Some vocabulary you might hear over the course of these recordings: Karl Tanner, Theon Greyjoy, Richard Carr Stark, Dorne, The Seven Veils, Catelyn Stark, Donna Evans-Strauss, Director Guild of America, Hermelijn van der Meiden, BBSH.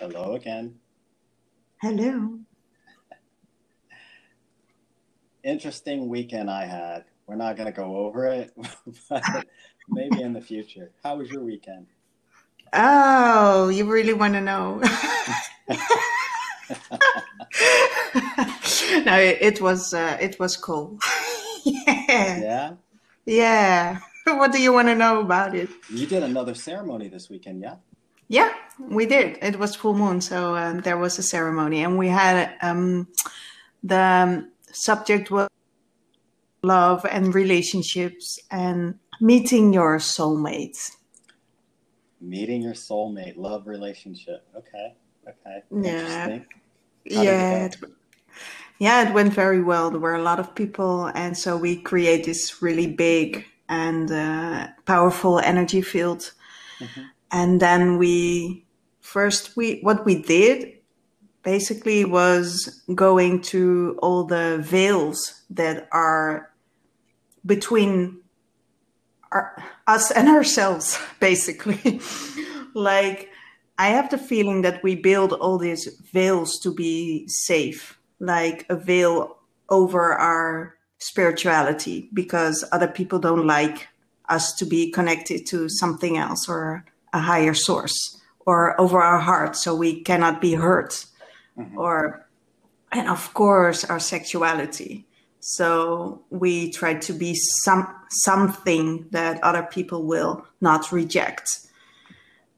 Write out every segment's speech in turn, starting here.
Hello again. Hello. Interesting weekend I had. We're not going to go over it, but maybe in the future. How was your weekend? Oh, you really want to know? No, it was cool. Yeah. Yeah. What do you want to know about it? You did another ceremony this weekend, yeah? Yeah, we did. It was full moon, so there was a ceremony, and we had the subject was love and relationships and meeting your soulmate. Meeting your soulmate, love, relationship. Okay. Yeah. Yeah, it went very well. There were a lot of people, and so we create this really big and powerful energy field. Mm-hmm. And then what we did basically was going to all the veils that are between us and ourselves, basically. Like, I have the feeling that we build all these veils to be safe, like a veil over our spirituality, because other people don't like us to be connected to something else or a higher source, or over our heart, so we cannot be hurt. Mm-hmm. And of course, our sexuality. So we try to be something that other people will not reject.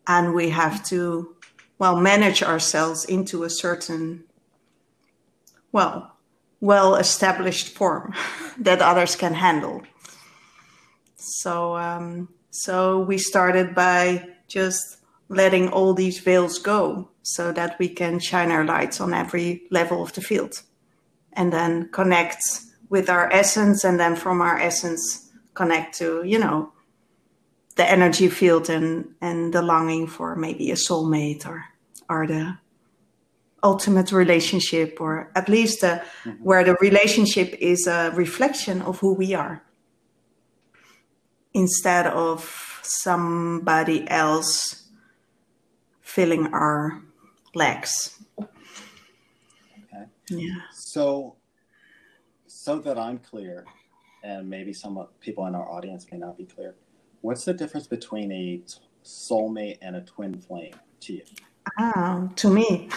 And we have to, manage ourselves into a certain, well-established form that others can handle. So, so we started by just letting all these veils go, so that we can shine our lights on every level of the field, and then connect with our essence, and then from our essence connect to, the energy field and the longing for maybe a soulmate or the ultimate relationship, or at least where the relationship is a reflection of who we are, instead of somebody else filling our legs. Okay. Yeah. So that I'm clear, and maybe some people in our audience may not be clear, what's the difference between a soulmate and a twin flame to you? Oh, to me?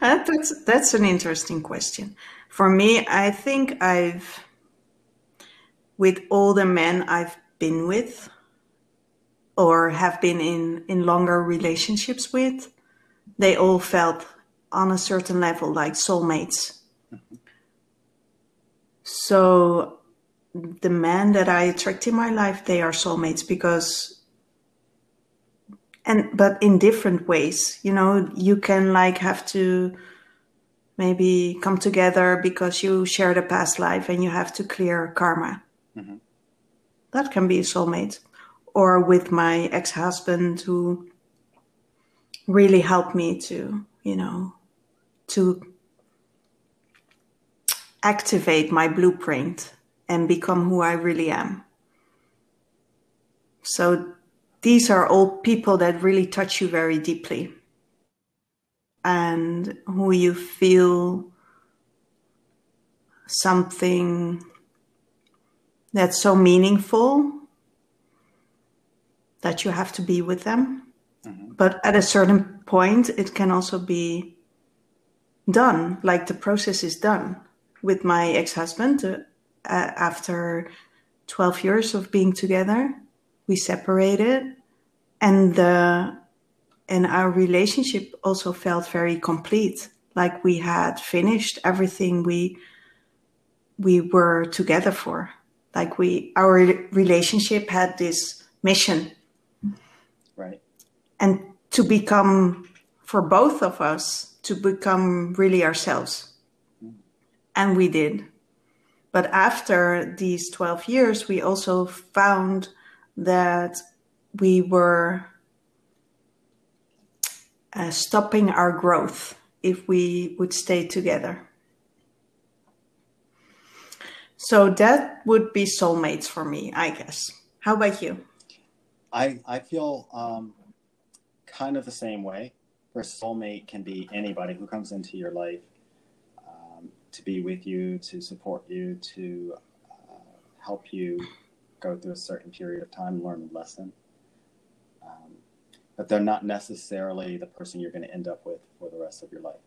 That's an interesting question. For me, I think with all the men I've been with, or have been in longer relationships with, they all felt on a certain level like soulmates. Mm-hmm. So the men that I attract in my life, they are soulmates, but in different ways. You can have to maybe come together because you shared a past life and you have to clear karma. Mm-hmm. That can be a soulmate. Or with my ex-husband, who really helped me to, to activate my blueprint and become who I really am. So these are all people that really touch you very deeply, and who you feel something that's so meaningful that you have to be with them. Mm-hmm. But at a certain point, it can also be done, like the process is done. With my ex-husband, after 12 years of being together, we separated, and our relationship also felt very complete, like we had finished everything we were together for. Like our relationship had this mission. Right. And to become, for both of us, to become really ourselves. Mm. And we did. But after these 12 years, we also found that we were stopping our growth if we would stay together. So that would be soulmates for me, I guess. How about you? I feel kind of the same way. Your soulmate can be anybody who comes into your life to be with you, to support you, to help you go through a certain period of time, learn a lesson. But they're not necessarily the person you're going to end up with for the rest of your life.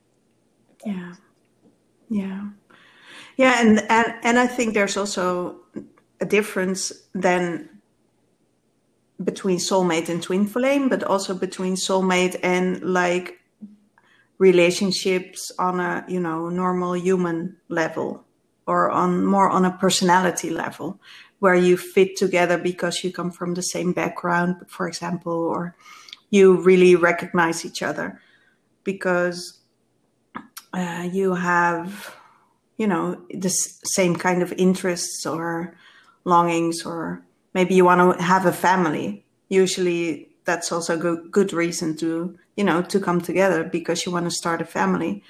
Yeah. Yeah. Yeah. And I think there's also a difference then between soulmate and twin flame, but also between soulmate and like relationships on a, you know, normal human level or on more on a personality level where you fit together because you come from the same background, for example, or you really recognize each other because you have, you know, the same kind of interests or longings, or maybe you want to have a family. Usually that's also a good reason to, you know, to come together because you want to start a family.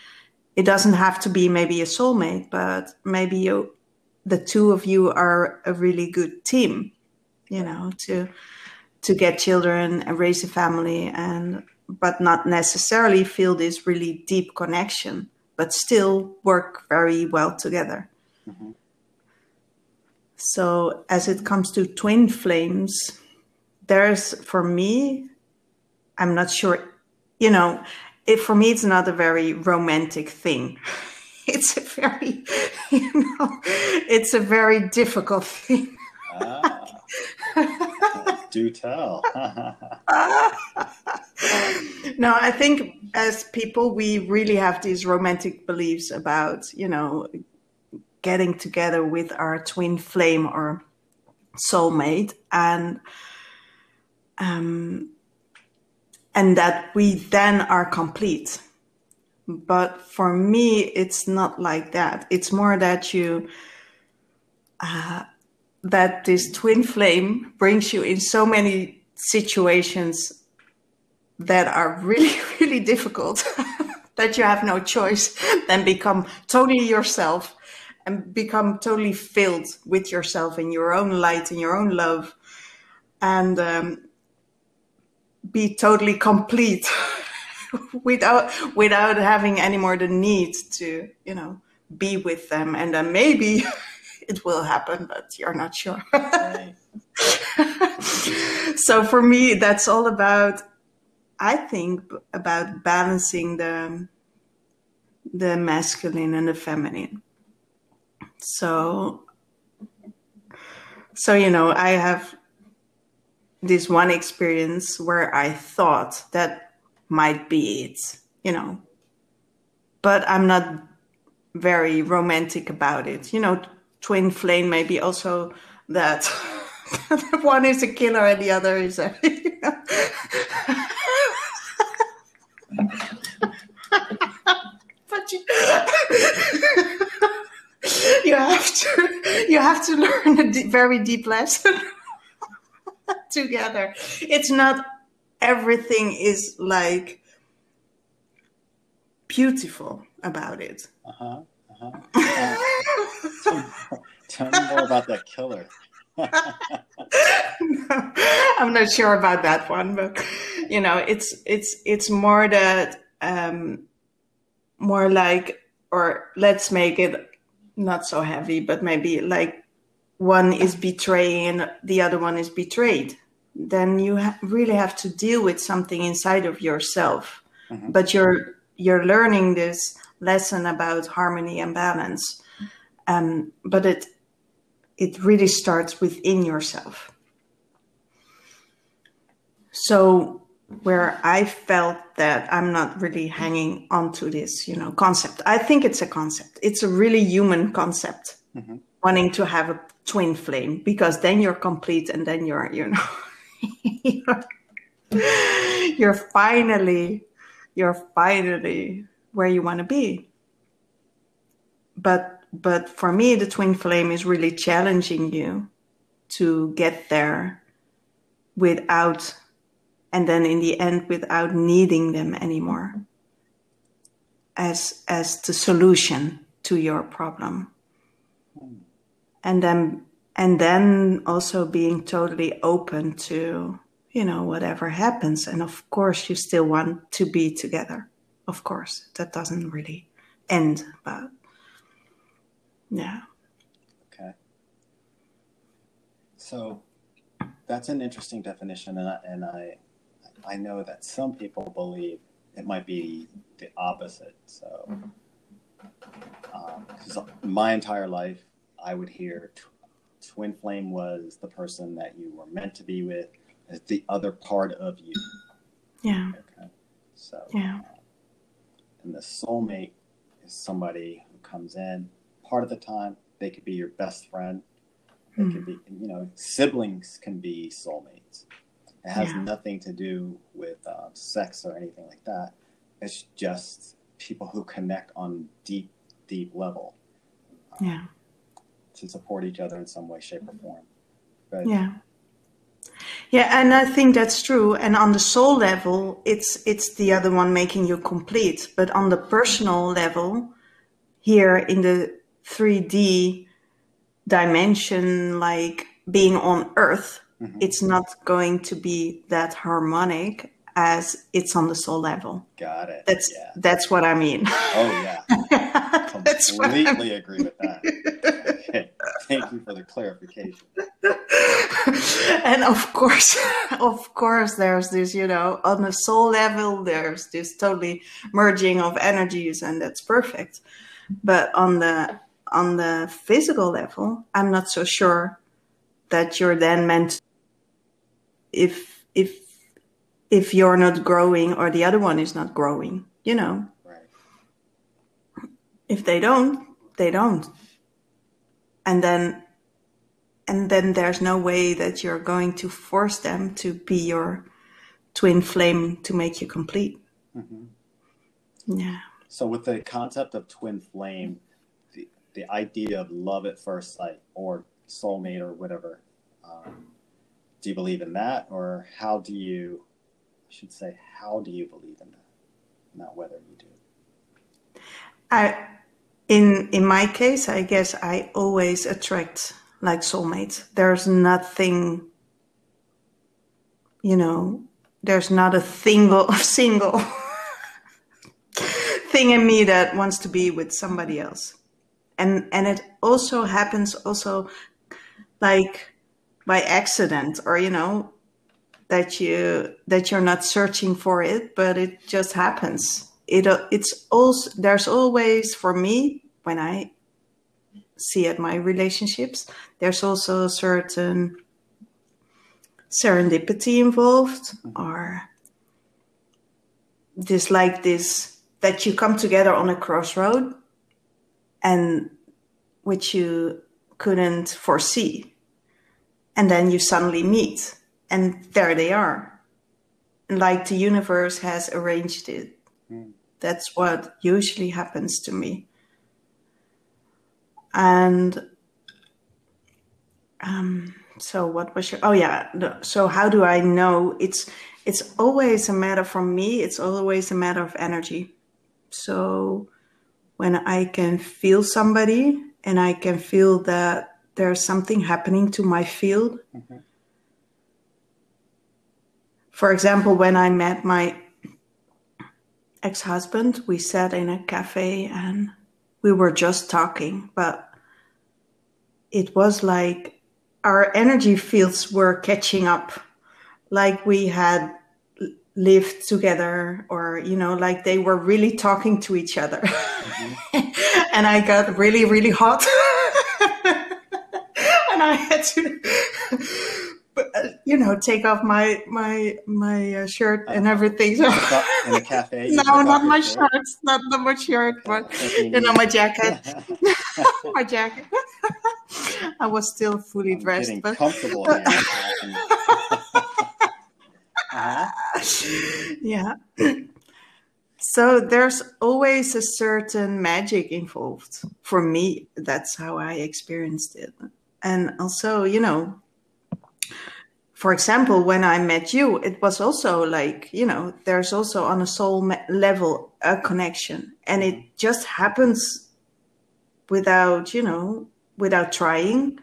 It doesn't have to be maybe a soulmate, but maybe you, the two of you are a really good team, you know, to get children and raise a family, and but not necessarily feel this really deep connection, but still work very well together. Mm-hmm. So as it comes to twin flames, there's, for me, I'm not sure, you know, for me, it's not a very romantic thing. It's a very, you know, it's a very difficult thing. Do tell. No, I think as people, we really have these romantic beliefs about, you know, getting together with our twin flame or soulmate, and that we then are complete. But for me, it's not like that. It's more that you, that this twin flame brings you in so many situations that are really, really difficult that you have no choice than become totally yourself and become totally filled with yourself and your own light and your own love, and be totally complete without having any more the need to, you know, be with them. And then maybe it will happen, but you're not sure. Right. So for me, that's all about, I think, about balancing the masculine and the feminine. So, you know, I have this one experience where I thought that might be it, you know, but I'm not very romantic about it. You know, twin flame maybe also that one is a killer and the other is a, you know. But you have to learn a very deep lesson together. It's not everything is like beautiful about it. Uh-huh. Uh-huh. Tell me more about that killer. No, I'm not sure about that one, but you know, it's more that more like, or let's make it not so heavy, but maybe like one is betraying and the other one is betrayed. Then you really have to deal with something inside of yourself. Mm-hmm. But you're learning this lesson about harmony and balance. But it really starts within yourself. So where I felt that I'm not really hanging on to this, you know, concept. I think it's a concept. It's a really human concept. Mm-hmm. Wanting to have a twin flame, because then you're complete, and then you're, you know, you're finally where you want to be. But for me, the twin flame is really challenging you to get there without, and then in the end, without needing them anymore as the solution to your problem. And then also being totally open to, you know, whatever happens. And of course, you still want to be together. Of course, that doesn't really end, but yeah. Okay. So that's an interesting definition. And I know that some people believe it might be the opposite. So because my entire life, I would hear twin flame was the person that you were meant to be with, as the other part of you. Yeah. Okay. So yeah. And the soulmate is somebody who comes in part of the time. They could be your best friend. They could be, you know, siblings can be soulmates. It has nothing to do with sex or anything like that. It's just people who connect on deep, deep level. To support each other in some way, shape, or form. But yeah, and I think that's true. And on the soul level, it's the other one making you complete. But on the personal level, here in the 3D dimension, like being on Earth, it's not going to be that harmonic as it's on the soul level. Got it. That's what I mean. Oh yeah, completely agree with that. Okay. Thank you for the clarification. And of course, there's this, you know, on the soul level, there's this totally merging of energies, and that's perfect. But on the physical level, I'm not so sure that you're then meant, if you're not growing or the other one is not growing, you know. Right. If they don't, they don't. And then there's no way that you're going to force them to be your twin flame to make you complete. Mm-hmm. Yeah. So with the concept of twin flame, the idea of love at first sight or soulmate or whatever, do you believe in that? Or how do you believe in that? Not whether you do. In my case, I guess I always attract like soulmates. There's nothing, you know, there's not a single thing in me that wants to be with somebody else. And it also happens like by accident, or, you know, that you're not searching for it, but it just happens. It's also, there's always, for me, when I see at my relationships, there's also a certain serendipity involved, or this that you come together on a crossroad, and which you couldn't foresee. And then you suddenly meet, and there they are. And like the universe has arranged it. Mm. That's what usually happens to me. And so what was your... Oh, yeah. So how do I know? It's always a matter for me. It's always a matter of energy. So when I can feel somebody, and I can feel that there's something happening to my field. Mm-hmm. For example, when I met my ex-husband, we sat in a cafe and we were just talking, but it was like our energy fields were catching up. Like we had lived together, or, you know, like they were really talking to each other. Mm-hmm. And I got really, really hot. And I had to, you know, take off my shirt and everything. So in the cafe. No, not my shirt, but you know, my jacket. My jacket. I was still fully dressed, but comfortable. Yeah. So there's always a certain magic involved. For me, that's how I experienced it. And also, you know, for example, when I met you, it was also like, you know, there's also on a soul level a connection, and it just happens without trying.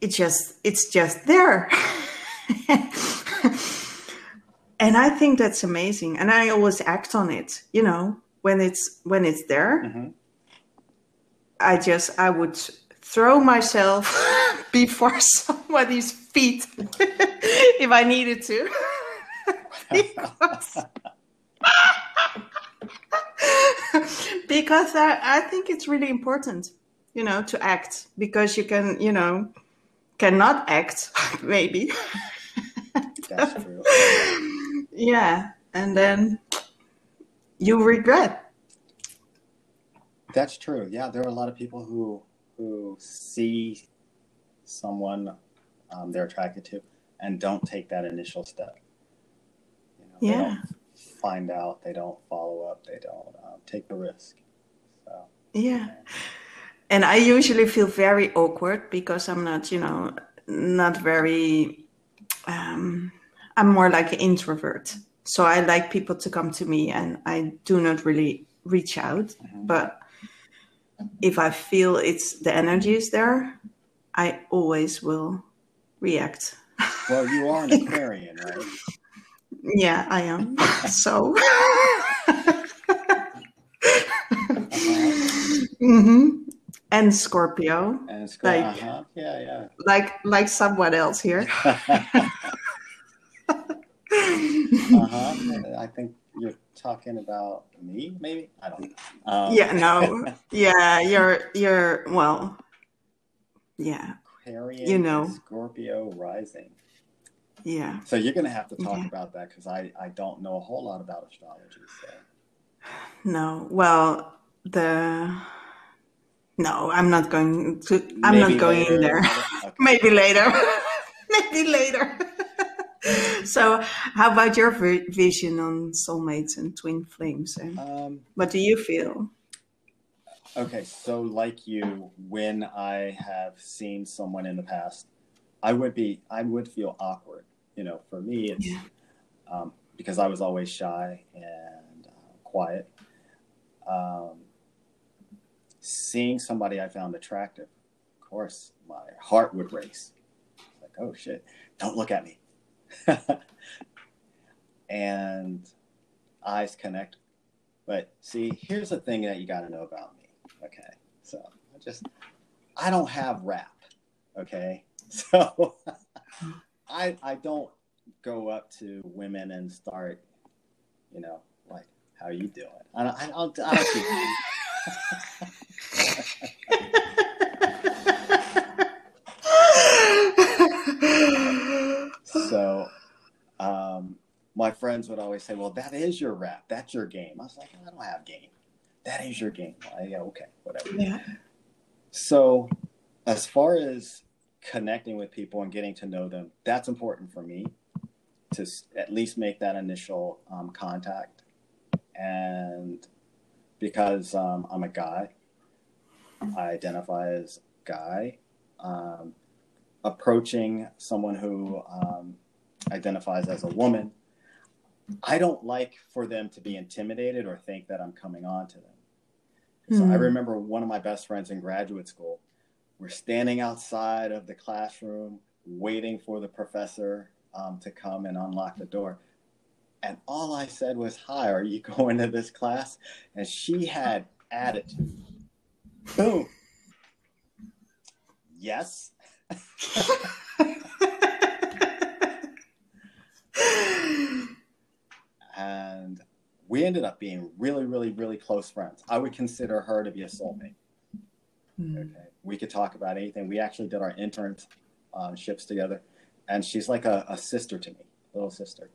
It's just there. And I think that's amazing. And I always act on it, you know, when it's there. Mm-hmm. I would throw myself before somebody's feet if I needed to. Because I think it's really important, you know, to act, because you can, you know, cannot act maybe. That's true. Yeah, and then you regret. That's true. Yeah, there are a lot of people who see someone they're attracted to and don't take that initial step. You know, yeah. They don't find out. They don't follow up. They don't take the risk. So, yeah. And I usually feel very awkward because I'm not, you know, not very... I'm more like an introvert. So I like people to come to me, and I do not really reach out. Mm-hmm. But if I feel the energy is there, I always will react. Well, you are an Aquarian, right? Yeah, I am. So. Mm-hmm. And Scorpio. And Scorpio. Like, uh-huh. Yeah, yeah. Like someone else here. Uh-huh. I think you're talking about me, maybe? I don't know. Yeah, no. Yeah, you're well. Yeah. Aquarian, you know. Scorpio rising. Yeah. So you're going to have to talk about that, because I don't know a whole lot about astrology. So. No. Well, no, I'm not going to. I'm not going in there. Okay. Maybe later. Maybe later. So, how about your vision on soulmates and twin flames? And what do you feel? Okay, so like you, when I have seen someone in the past, I would feel awkward. You know, for me, it's because I was always shy and quiet. Seeing somebody I found attractive, of course, my heart would race. Like, oh shit, don't look at me. And eyes connect. But see, here's the thing that you got to know about me. Okay. So I don't have rap. Okay. So I don't go up to women and start, you know, like, how are you doing? I don't So my friends would always say, well, that is your rap. That's your game. I was like, I don't have game. That is your game. Yeah, okay, whatever. Yeah. So as far as connecting with people and getting to know them, that's important for me to at least make that initial contact. And because I'm a guy, I identify as guy. Approaching someone who identifies as a woman, I don't like for them to be intimidated or think that I'm coming on to them. So I remember one of my best friends in graduate school, we're standing outside of the classroom waiting for the professor to come and unlock the door. And all I said was, hi, are you going to this class? And she had attitude. Boom. Yes. And we ended up being really, really, really close friends. I would consider her to be a soulmate. Okay, we could talk about anything. We actually did our internships together, and she's like a sister to me, little sister.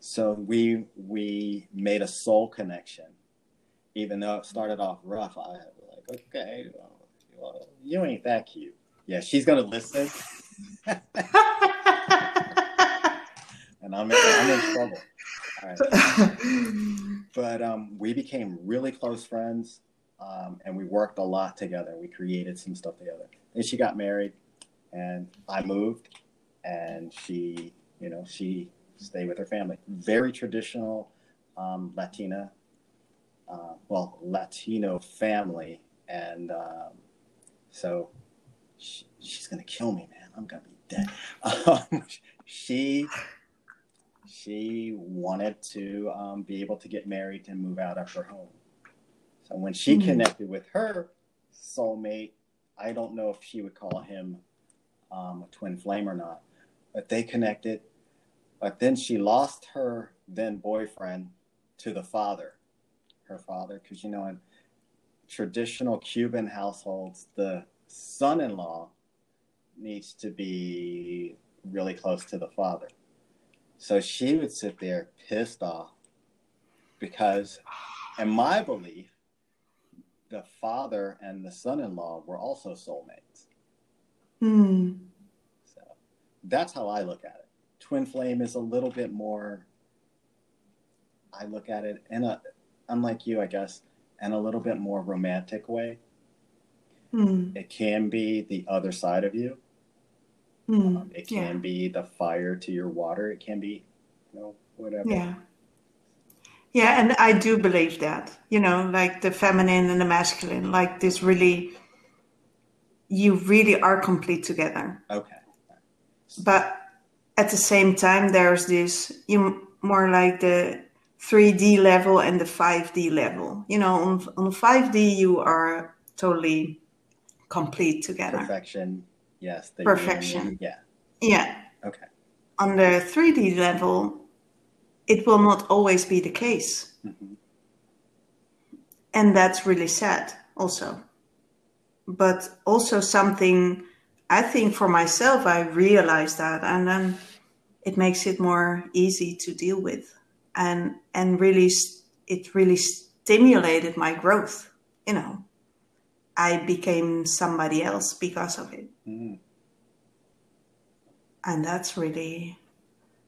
So we made a soul connection, even though it started off rough. I was like, okay, well, you ain't that cute. Yeah, she's going to listen. And I'm in trouble. All right. But we became really close friends, and we worked a lot together. We created some stuff together. And she got married, and I moved, and she stayed with her family. Very traditional Latino family. And so... She's going to kill me, man. I'm going to be dead. She wanted to be able to get married and move out of her home. So when she connected with her soulmate, I don't know if she would call him a twin flame or not, but they connected. But then she lost her then boyfriend to the father, her father, because, you know, in traditional Cuban households, the son-in-law needs to be really close to the father. So she would sit there pissed off because, in my belief, the father and the son-in-law were also soulmates. Mm. So that's how I look at it. Twin flame is a little bit more, I look at it in a, unlike you, I guess, in a little bit more romantic way. Mm. It can be the other side of you. Mm. It can be the fire to your water. It can be, you know, whatever. Yeah. Yeah, and I do believe that, you know, like the feminine and the masculine, like this really, you really are complete together. Okay. But at the same time, there's this, you more like the 3D level and the 5D level. You know, on 5D, you are totally complete together. Perfection. Yes. Perfection. Yeah. Yeah. Okay. On the 3D level, it will not always be the case. Mm-hmm. And that's really sad also. But also something, I think for myself, I realized that, and then it makes it more easy to deal with. And really, it really stimulated my growth. You know, I became somebody else because of it. Mm. And that's really...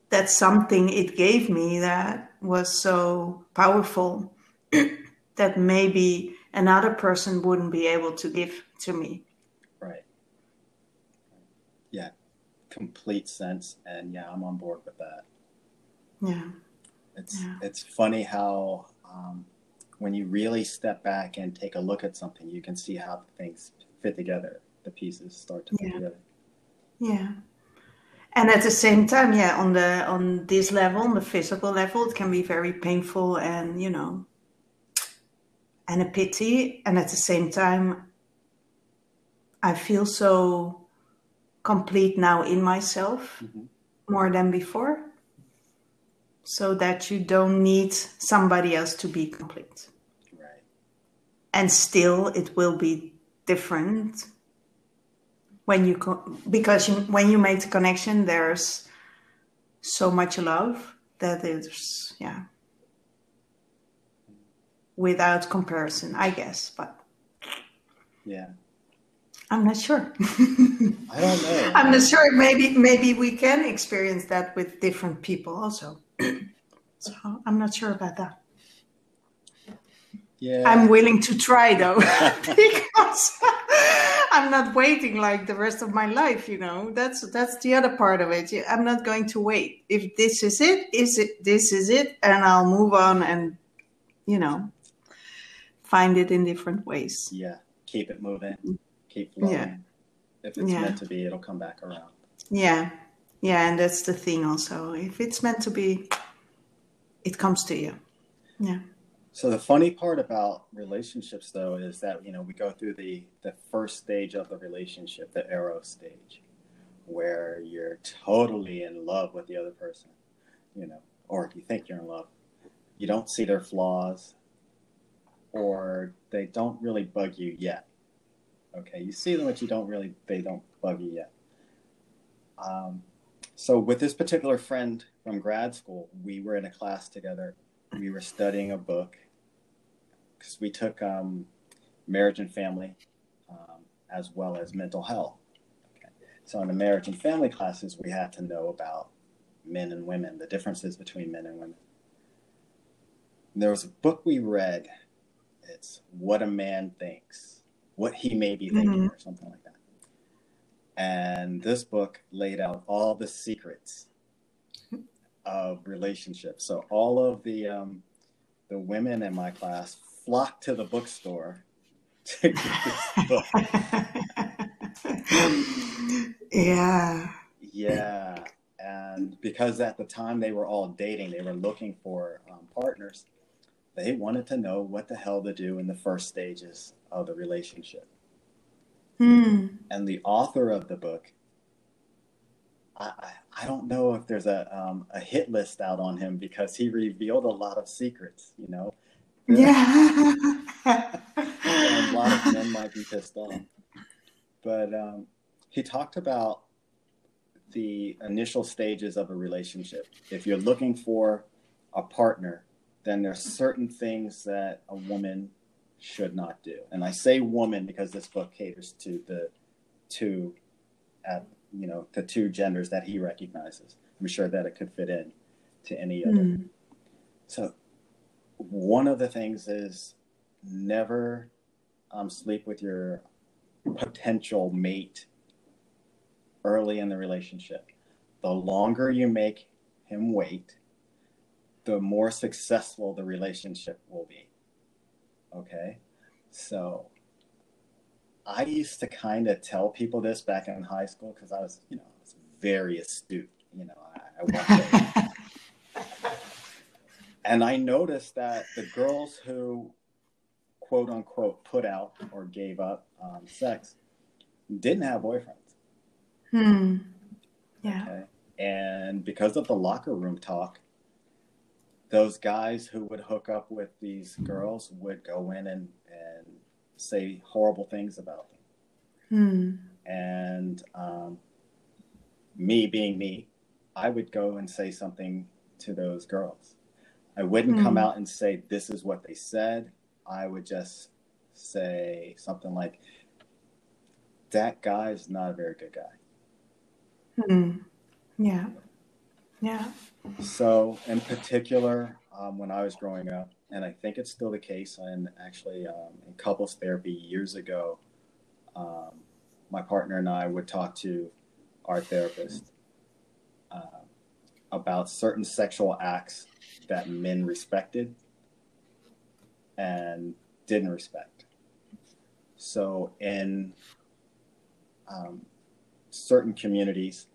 that's something it gave me that was so powerful that maybe another person wouldn't be able to give to me. Right. Yeah. Complete sense. And yeah, I'm on board with that. Yeah. It's funny how when you really step back and take a look at something, you can see how things fit together. The pieces start to fit together. Yeah. And at the same time, yeah, on this level, on the physical level, it can be very painful and, you know, and a pity. And at the same time, I feel so complete now in myself more than before. So that you don't need somebody else to be complete. Right. And still it will be different. When you make the connection, there's so much love that it's, without comparison, I guess, but I'm not sure. I don't know. I'm not sure. Maybe we can experience that with different people also. So I'm not sure about that. Yeah. I'm willing to try though, because I'm not waiting like the rest of my life, you know. That's the other part of it. I'm not going to wait. If this is it, and I'll move on and, you know, find it in different ways. Yeah, keep it moving, keep flowing. Yeah. If it's meant to be, it'll come back around. Yeah, yeah, and that's the thing also. If it's meant to be, it comes to you. Yeah. So the funny part about relationships, though, is that, you know, we go through the first stage of the relationship, the eros stage, where you're totally in love with the other person, you know, or if you think you're in love, you don't see their flaws, or they don't really bug you yet. Okay, you see them, but they don't bug you yet. So with this particular friend from grad school, we were in a class together. We were studying a book. Because we took marriage and family as well as mental health. Okay. So in the marriage and family classes, we had to know about men and women, the differences between men and women. There was a book we read. It's What a Man Thinks, What He May Be Thinking, or something like that. And this book laid out all the secrets of relationships. So all of the women in my class flocked to the bookstore to get this book. Yeah. Yeah. And because at the time they were all dating, they were looking for partners, they wanted to know what the hell to do in the first stages of the relationship. And the author of the book, I don't know if there's a hit list out on him, because he revealed a lot of secrets, you know? Yeah. And a lot of men might be pissed off. But he talked about the initial stages of a relationship. If you're looking for a partner, then there's certain things that a woman should not do. And I say woman because this book caters to the two, you know, the two genders that he recognizes. I'm sure that it could fit in to any other. So one of the things is never sleep with your potential mate early in the relationship. The longer you make him wait, the more successful the relationship will be. Okay, so I used to kind of tell people this back in high school, because I was, you know, I was very astute. You know, I walked in. And I noticed that the girls who, quote unquote, put out or gave up sex didn't have boyfriends. Yeah. Okay? And because of the locker room talk, those guys who would hook up with these girls would go in and say horrible things about them. And me being me, I would go and say something to those girls. I wouldn't come out and say, this is what they said. I would just say something like, that guy's not a very good guy. Yeah. Yeah. So in particular, when I was growing up, and I think it's still the case, and actually in couples therapy years ago, my partner and I would talk to our therapist about certain sexual acts that men respected and didn't respect. So in certain communities,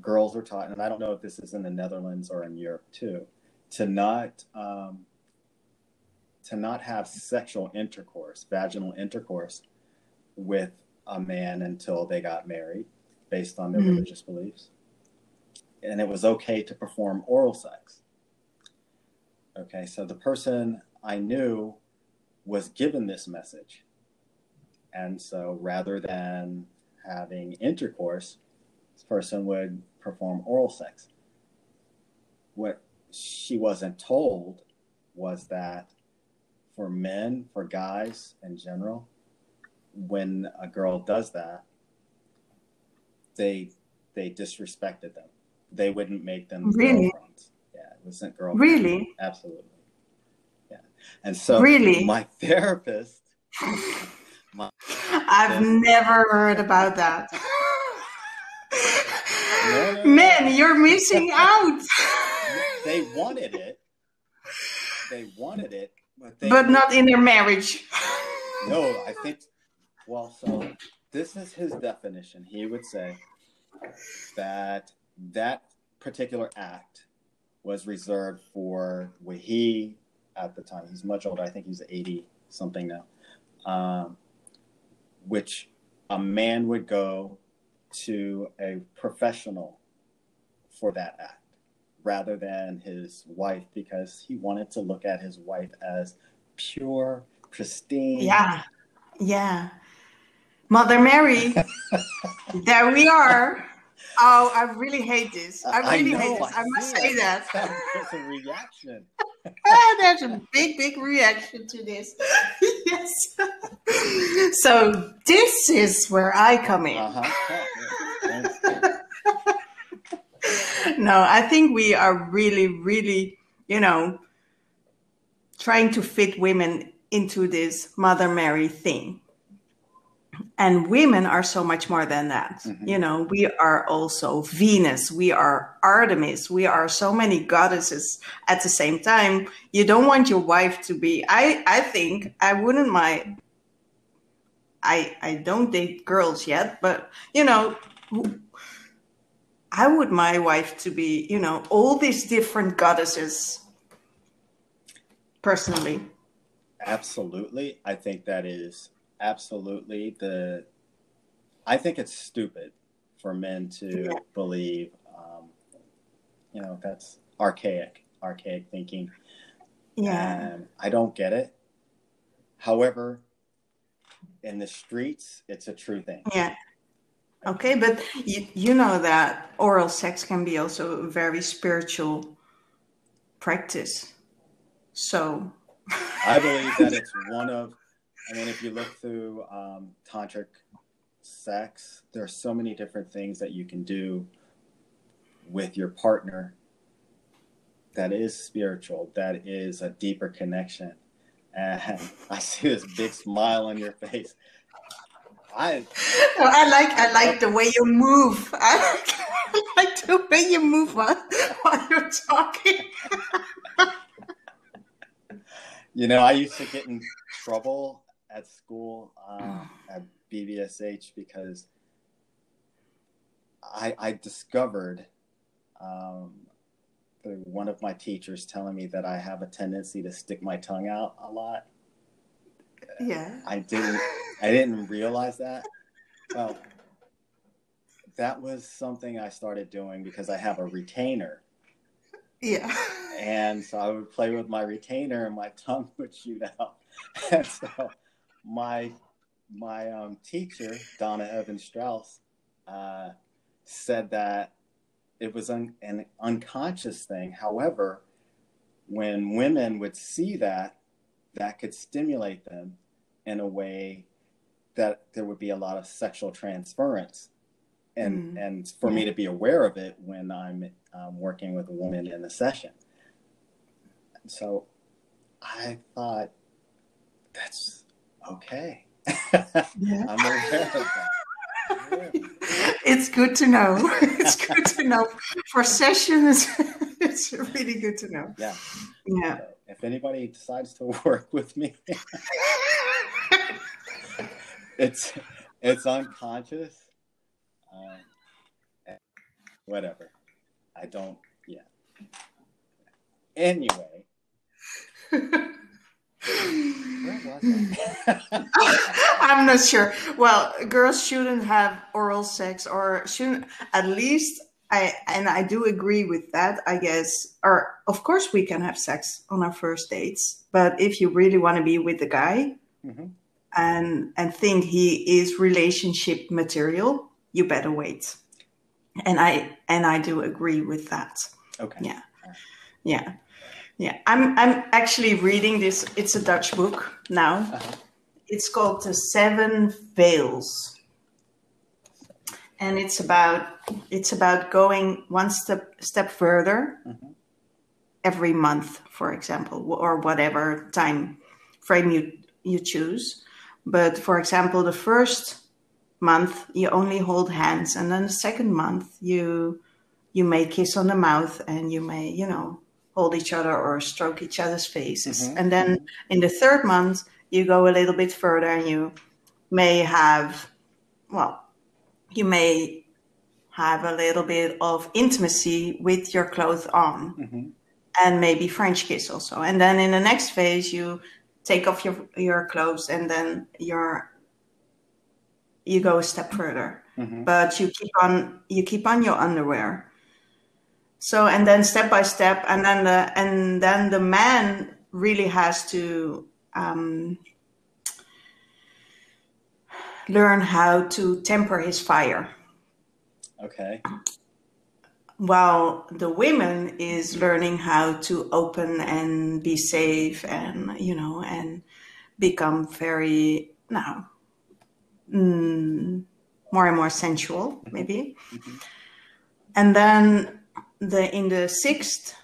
girls are taught, and I don't know if this is in the Netherlands or in Europe too, to not have sexual intercourse, vaginal intercourse with a man until they got married, based on their religious beliefs. And it was okay to perform oral sex. Okay, so the person I knew was given this message. And so rather than having intercourse, this person would perform oral sex. What she wasn't told was that for men, for guys in general, when a girl does that, they disrespected them. They wouldn't make them girlfriends. Yeah, it wasn't girlfriends. Really? Absolutely. Yeah. And so my therapist... I've never heard about that. Men, you're missing out. They wanted it. They wanted it. But not in their marriage. No, I think, well, so this is his definition. He would say that that particular act was reserved for what he, at the time, he's much older. I think he's 80 something now, which a man would go to a professional for that act rather than his wife, because he wanted to look at his wife as pure, pristine. Yeah, yeah. Mother Mary, there we are. Oh, I really hate this. I really hate this. I must say that. There's a reaction. There's a big, big reaction to this. Yes. So this is where I come in. No, I think we are really, really, you know, trying to fit women into this Mother Mary thing. And women are so much more than that. You know, we are also Venus. We are Artemis. We are so many goddesses at the same time. You don't want your wife to be, I think I wouldn't mind. I don't date girls yet, but you know, I would my wife to be, you know, all these different goddesses personally. Absolutely. I think that is absolutely the, I think it's stupid for men to believe, you know, that's archaic thinking. Yeah. And I don't get it. However, in the streets, it's a true thing. Yeah. Okay, but you know that oral sex can be also a very spiritual practice. So I believe that it's one of, I mean, if you look through tantric sex, there are so many different things that you can do with your partner that is spiritual, that is a deeper connection. And I see this big smile on your face. I like the way you move. I like the way you move while you're talking. You know, I used to get in trouble at school at BBSH because I discovered through one of my teachers telling me that I have a tendency to stick my tongue out a lot. Yeah, I didn't realize that. Well, that was something I started doing because I have a retainer. Yeah. And so I would play with my retainer and my tongue would shoot out. And so my teacher, Donna Evans-Strauss, said that it was an unconscious thing. However, when women would see that, that could stimulate them in a way that there would be a lot of sexual transference. And for me to be aware of it when I'm working with a woman in a session. So I thought, that's okay. Yeah. I'm aware of that. It's good to know. It's good to know. For sessions, it's really good to know. Yeah. Yeah. So if anybody decides to work with me, it's unconscious. Whatever. I don't. Yeah. Anyway. Where was I? I'm not sure. Well, girls shouldn't have oral sex, or shouldn't, at least I do agree with that, I guess. Or of course we can have sex on our first dates, but if you really want to be with the guy and think he is relationship material, you better wait. And I do agree with that. Okay. Yeah. Yeah. Yeah. I'm actually reading this. It's a Dutch book now. It's called The Seven Veils. And it's about going one step further every month, for example, or whatever time frame you choose. But for example, the first month you only hold hands, and then the second month you may kiss on the mouth, and you may, you know, hold each other or stroke each other's faces. And then in the third month you go a little bit further, and you may have a little bit of intimacy with your clothes on, and maybe French kiss also. And then in the next phase you take off your clothes, and then you go a step further, but you keep on your underwear. So, and then step by step, and then the man really has to learn how to temper his fire. Okay. While the woman is learning how to open and be safe, and, you know, and become very more and more sensual, maybe. And then in the sixth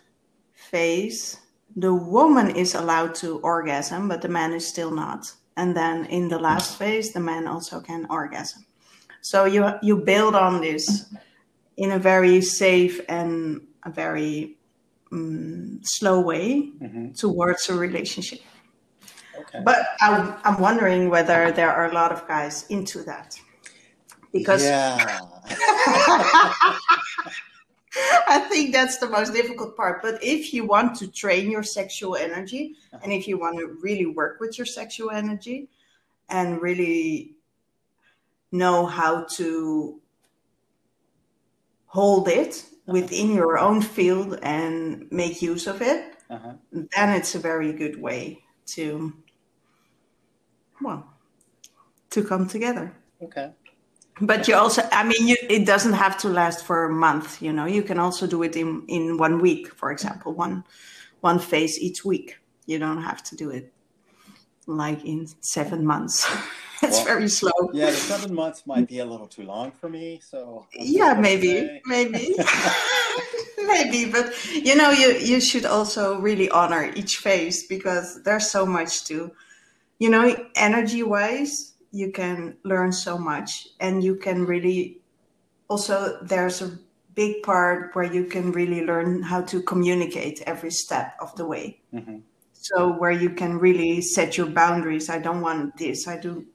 phase, the woman is allowed to orgasm, but the man is still not. And then in the last phase, the man also can orgasm. So you build on this in a very safe and a very slow way towards a relationship. Okay. But I'm wondering whether there are a lot of guys into that. because I think that's the most difficult part. But if you want to train your sexual energy, and if you want to really work with your sexual energy and really know how to hold it within your own field and make use of it, then it's a very good way to, well, to come together. Okay. But you also, I mean, it doesn't have to last for a month, you know. You can also do it in 1 week, for example, one phase each week. You don't have to do it like in 7 months. It's very slow. Yeah, the 7 months might be a little too long for me. So maybe, maybe. But, you know, you should also really honor each phase, because there's so much to, you know, energy-wise. You can learn so much, and you can really also, there's a big part where you can really learn how to communicate every step of the way. So where you can really set your boundaries. I don't want this. I do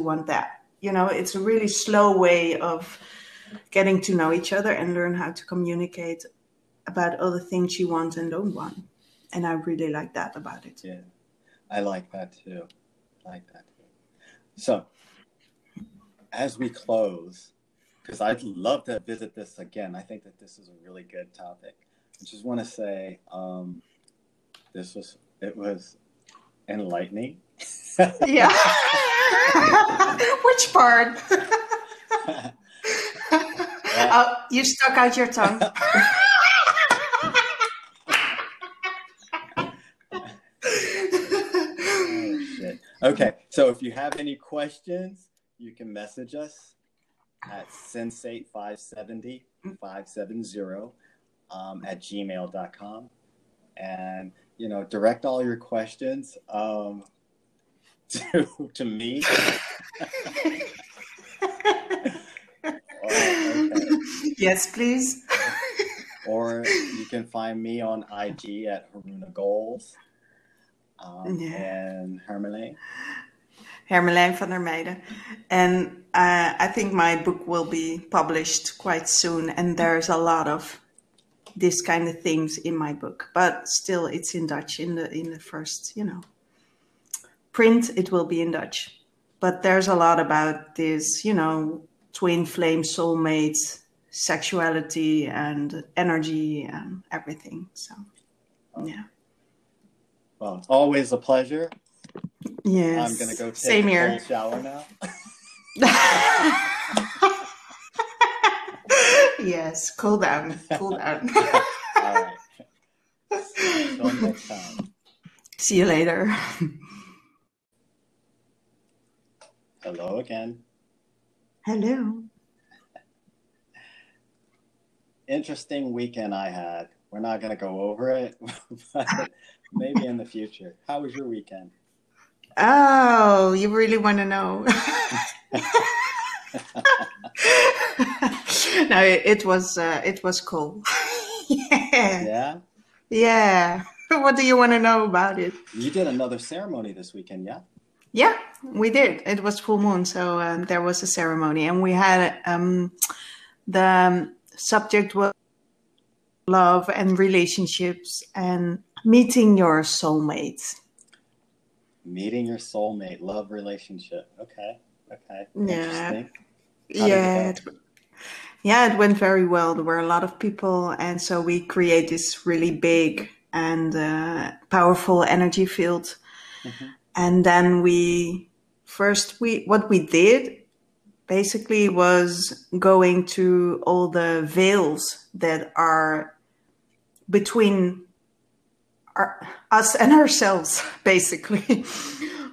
want that. You know, it's a really slow way of getting to know each other and learn how to communicate about all the things you want and don't want. And I really like that about it. Yeah, I like that too. I like that. So, as we close, because I'd love to visit this again, I think that this is a really good topic. I just want to say, it was enlightening. Yeah. Which part? Oh, you stuck out your tongue. Okay, so if you have any questions, you can message us at sensate570 at gmail.com. And, you know, direct all your questions to me. Yes, please. Or you can find me on IG at Haruna Goals. And Hermelijn van der Meiden, and I think my book will be published quite soon, and there's a lot of this kind of things in my book, but still it's in Dutch. In the first, you know, print it will be in Dutch, but there's a lot about this, you know, twin flame, soulmates, sexuality and energy and everything. So yeah. Well, it's always a pleasure. Yes. I'm going to go take a cold shower now. Yes, cool down. Cool down. All right. Until next time. See you later. Hello again. Hello. Interesting weekend I had. We're not going to go over it, but maybe in the future. How was your weekend? Oh, you really want to know? No, it was cool. Yeah. Yeah. What do you want to know about it? You did another ceremony this weekend, yeah? Yeah, we did. It was full moon, so there was a ceremony, and we had the subject was love and relationships and meeting your soulmate. Meeting your soulmate, love, relationship. Okay. Yeah. Yeah. It went very well. There were a lot of people, and so we create this really big and powerful energy field. And then what we did basically was going to all the veils that are between us and ourselves, basically.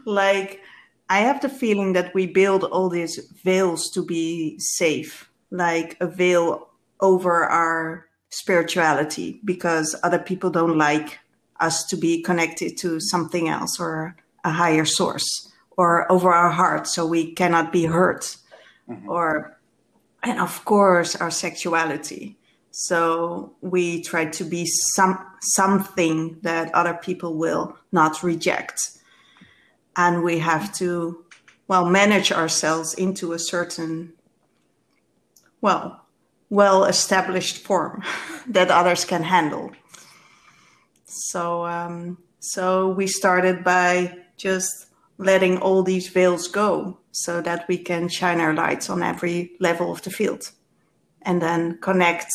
Like, I have the feeling that we build all these veils to be safe, like a veil over our spirituality, because other people don't like us to be connected to something else or a higher source, or over our heart, so we cannot be hurt, and of course our sexuality. So we try to be something that other people will not reject. And we have to, well, manage ourselves into a certain well-established form that others can handle. So, so we started by just letting all these veils go so that we can shine our lights on every level of the field and then connect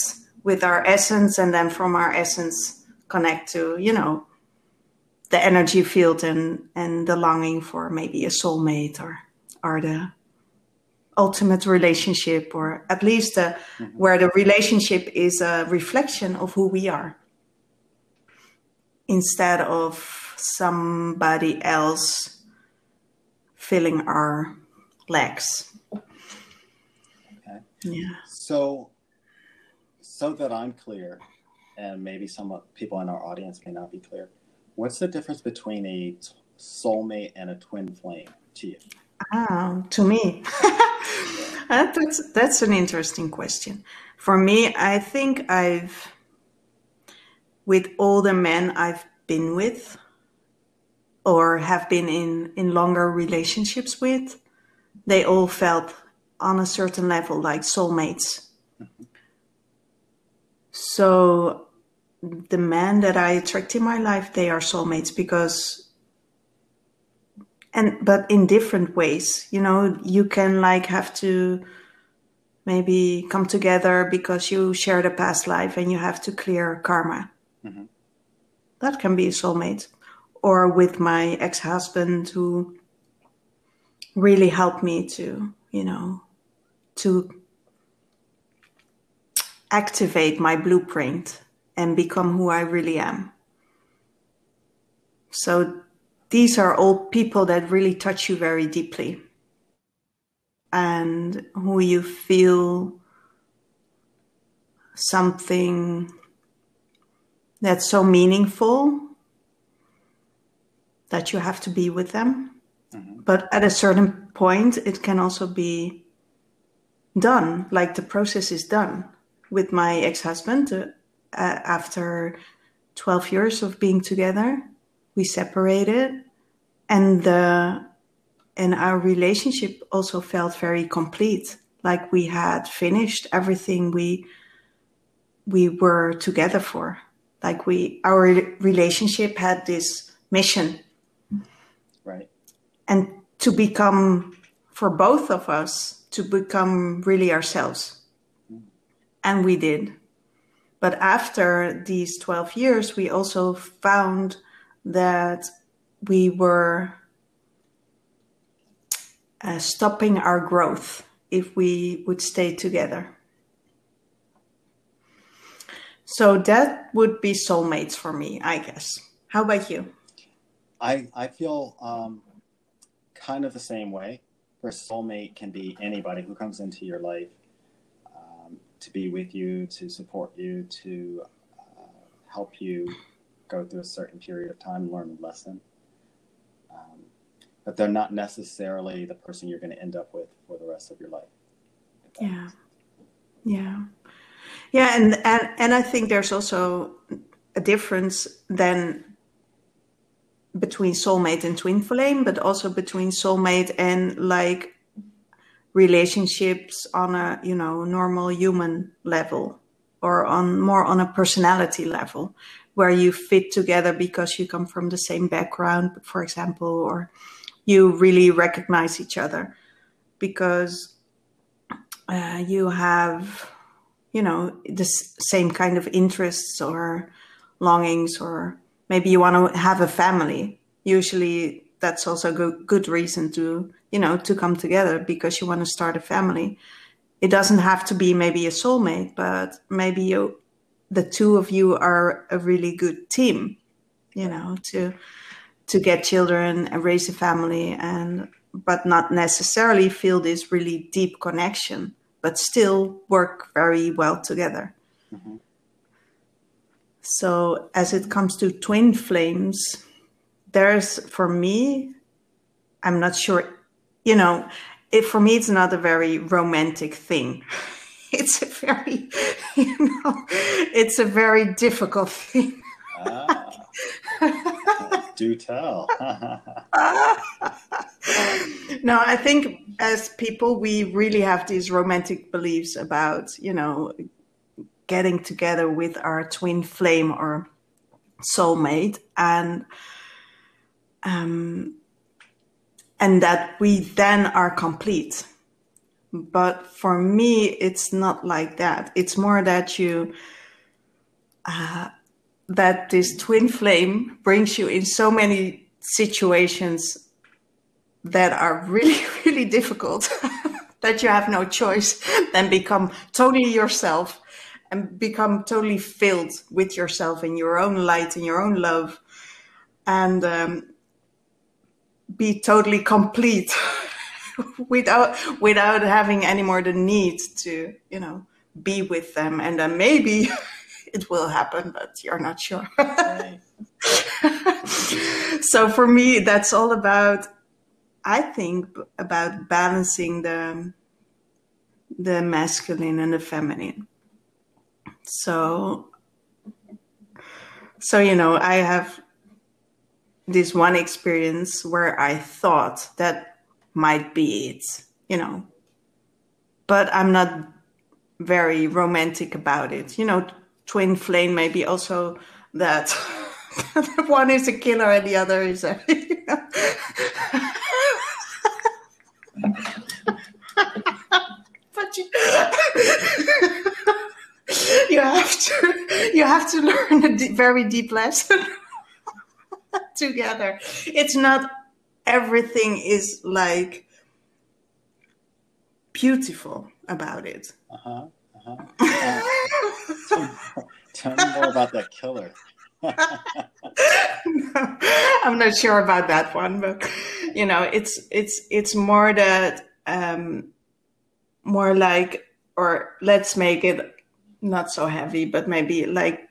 with our essence, and then from our essence connect to, you know, the energy field and the longing for maybe a soulmate or the ultimate relationship, or at least the, where the relationship is a reflection of who we are instead of somebody else filling our legs. Okay. Yeah. So that I'm clear, and maybe some people in our audience may not be clear, what's the difference between a soulmate and a twin flame to you? To me? That's an interesting question. For me, I think with all the men I've been with or have been in longer relationships with, they all felt on a certain level like soulmates. So the men that I attract in my life, they are soulmates because, but in different ways, you know, you can like have to maybe come together because you shared a past life and you have to clear karma. Mm-hmm. That can be a soulmate. Or with my ex-husband, who really helped me to, you know, to activate my blueprint and become who I really am. So these are all people that really touch you very deeply and who you feel something that's so meaningful that you have to be with them. Mm-hmm. But at a certain point, it can also be done, like the process is done. With my ex-husband, after 12 years of being together, we separated, and our relationship also felt very complete, like we had finished everything we were together for. Like our relationship had this mission, right? And to become, for both of us, to become really ourselves. Mm-hmm. And we did. But after these 12 years, we also found that we were stopping our growth if we would stay together. So that would be soulmates for me, I guess. How about you? I feel kind of the same way, where soulmate can be anybody who comes into your life to be with you, to support you, to help you go through a certain period of time, learn a lesson. But they're not necessarily the person you're going to end up with for the rest of your life. Yeah. Yeah. Yeah, and I think there's also a difference then between soulmate and twin flame, but also between soulmate and like relationships on a, you know, normal human level, or on more on a personality level where you fit together because you come from the same background, for example, or you really recognize each other because you have, you know, the same kind of interests or longings, or maybe you want to have a family. Usually that's also a good reason to, you know, to come together because you want to start a family. It doesn't have to be maybe a soulmate, but maybe the two of you are a really good team, you know, to get children and raise a family, and but not necessarily feel this really deep connection, but still work very well together. Mm-hmm. So as it comes to twin flames, there's, for me, I'm not sure, you know, for me, it's not a very romantic thing. It's a very, you know, it's a very difficult thing. Do tell. No, I think as people, we really have these romantic beliefs about, you know, getting together with our twin flame or soulmate, and that we then are complete. But for me, it's not like that. It's more that you, that this twin flame brings you in so many situations that are really, really difficult that you have no choice than become totally yourself and become totally filled with yourself and your own light and your own love, and be totally complete without having any more the need to, you know, be with them. And then maybe it will happen, but you're not sure. So for me, that's all about, I think, about balancing the masculine and the feminine. So, you know, I have this one experience where I thought that might be it, you know, but I'm not very romantic about it. You know, twin flame, maybe also that one is a killer and the other is a, you know. But you have to learn a very deep lesson together. It's not everything is like beautiful about it. Tell me more about that killer. No, I'm not sure about that one, but you know, it's more that more like, or let's make it not so heavy, but maybe like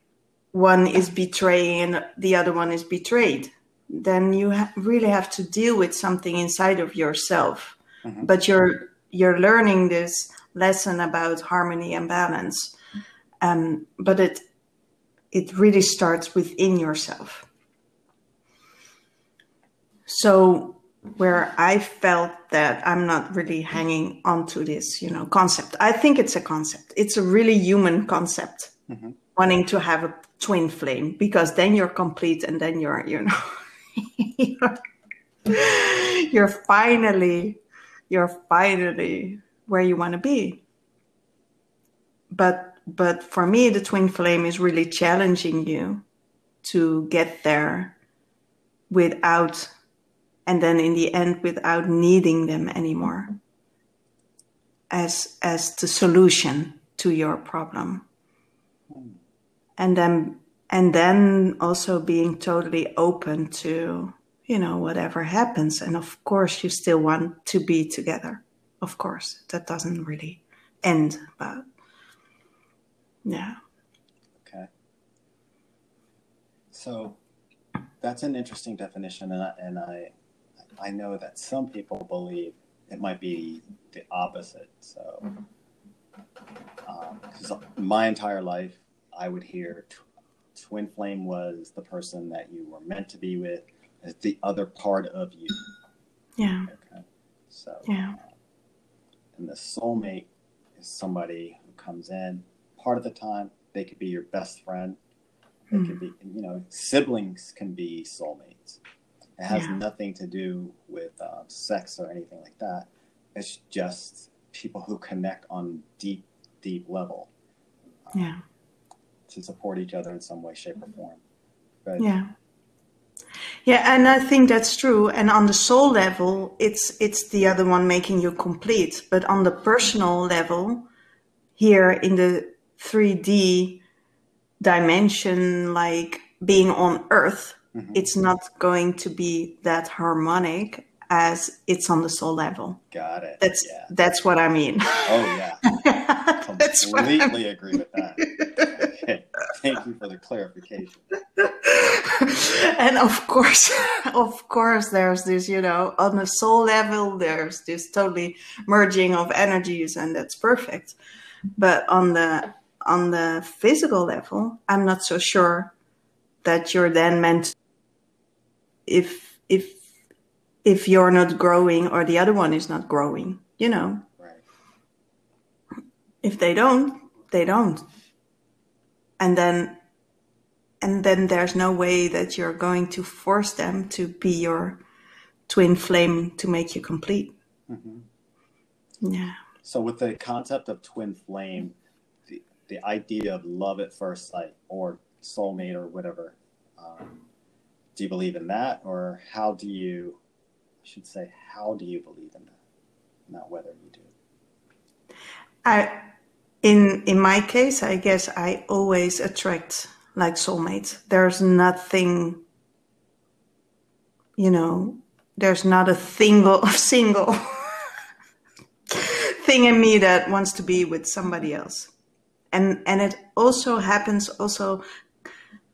one is betraying and the other one is betrayed. Then you really have to deal with something inside of yourself. Mm-hmm. But you're learning this lesson about harmony and balance. But it really starts within yourself. So where I felt that I'm not really hanging on to this, you know, concept. I think it's a concept. It's a really human concept, mm-hmm. wanting to have a twin flame, because then you're complete, and then you're, you know, you're finally where you want to be. But for me, the twin flame is really challenging you to get there without, and then in the end, without needing them anymore as the solution to your problem. And then also being totally open to, you know, whatever happens. And of course, you still want to be together. Of course, that doesn't really end, but yeah. Okay. So that's an interesting definition, and I know that some people believe it might be the opposite. So, because my entire life, I would hear twin flame was the person that you were meant to be with, as the other part of you. Yeah. Okay. So. Yeah. And the soulmate is somebody who comes in. Part of the time, they could be your best friend. They could be, you know, siblings can be soulmates. It has nothing to do with sex or anything like that. It's just people who connect on deep, deep level. To support each other in some way, shape, or form. But, yeah, and I think that's true. And on the soul level, it's the other one making you complete. But on the personal level, here in the 3D dimension, like being on Earth, it's not going to be that harmonic as it's on the soul level. Got it. That's what I mean. Oh yeah, completely agree with that. Okay. Thank you for the clarification. And of course, there's this, you know, on the soul level, there's this totally merging of energies, and that's perfect. But on the physical level, I'm not so sure that you're then meant. If if you're not growing or the other one is not growing, you know. Right. If they don't, they don't. And then there's no way that you're going to force them to be your twin flame to make you complete. Mm-hmm. Yeah. So with the concept of twin flame, the idea of love at first sight or soulmate or whatever, do you believe in that? Or how do you believe in that? Not whether you do. In my case, I guess I always attract like soulmates. There's nothing, you know, there's not a single thing in me that wants to be with somebody else. And it also happens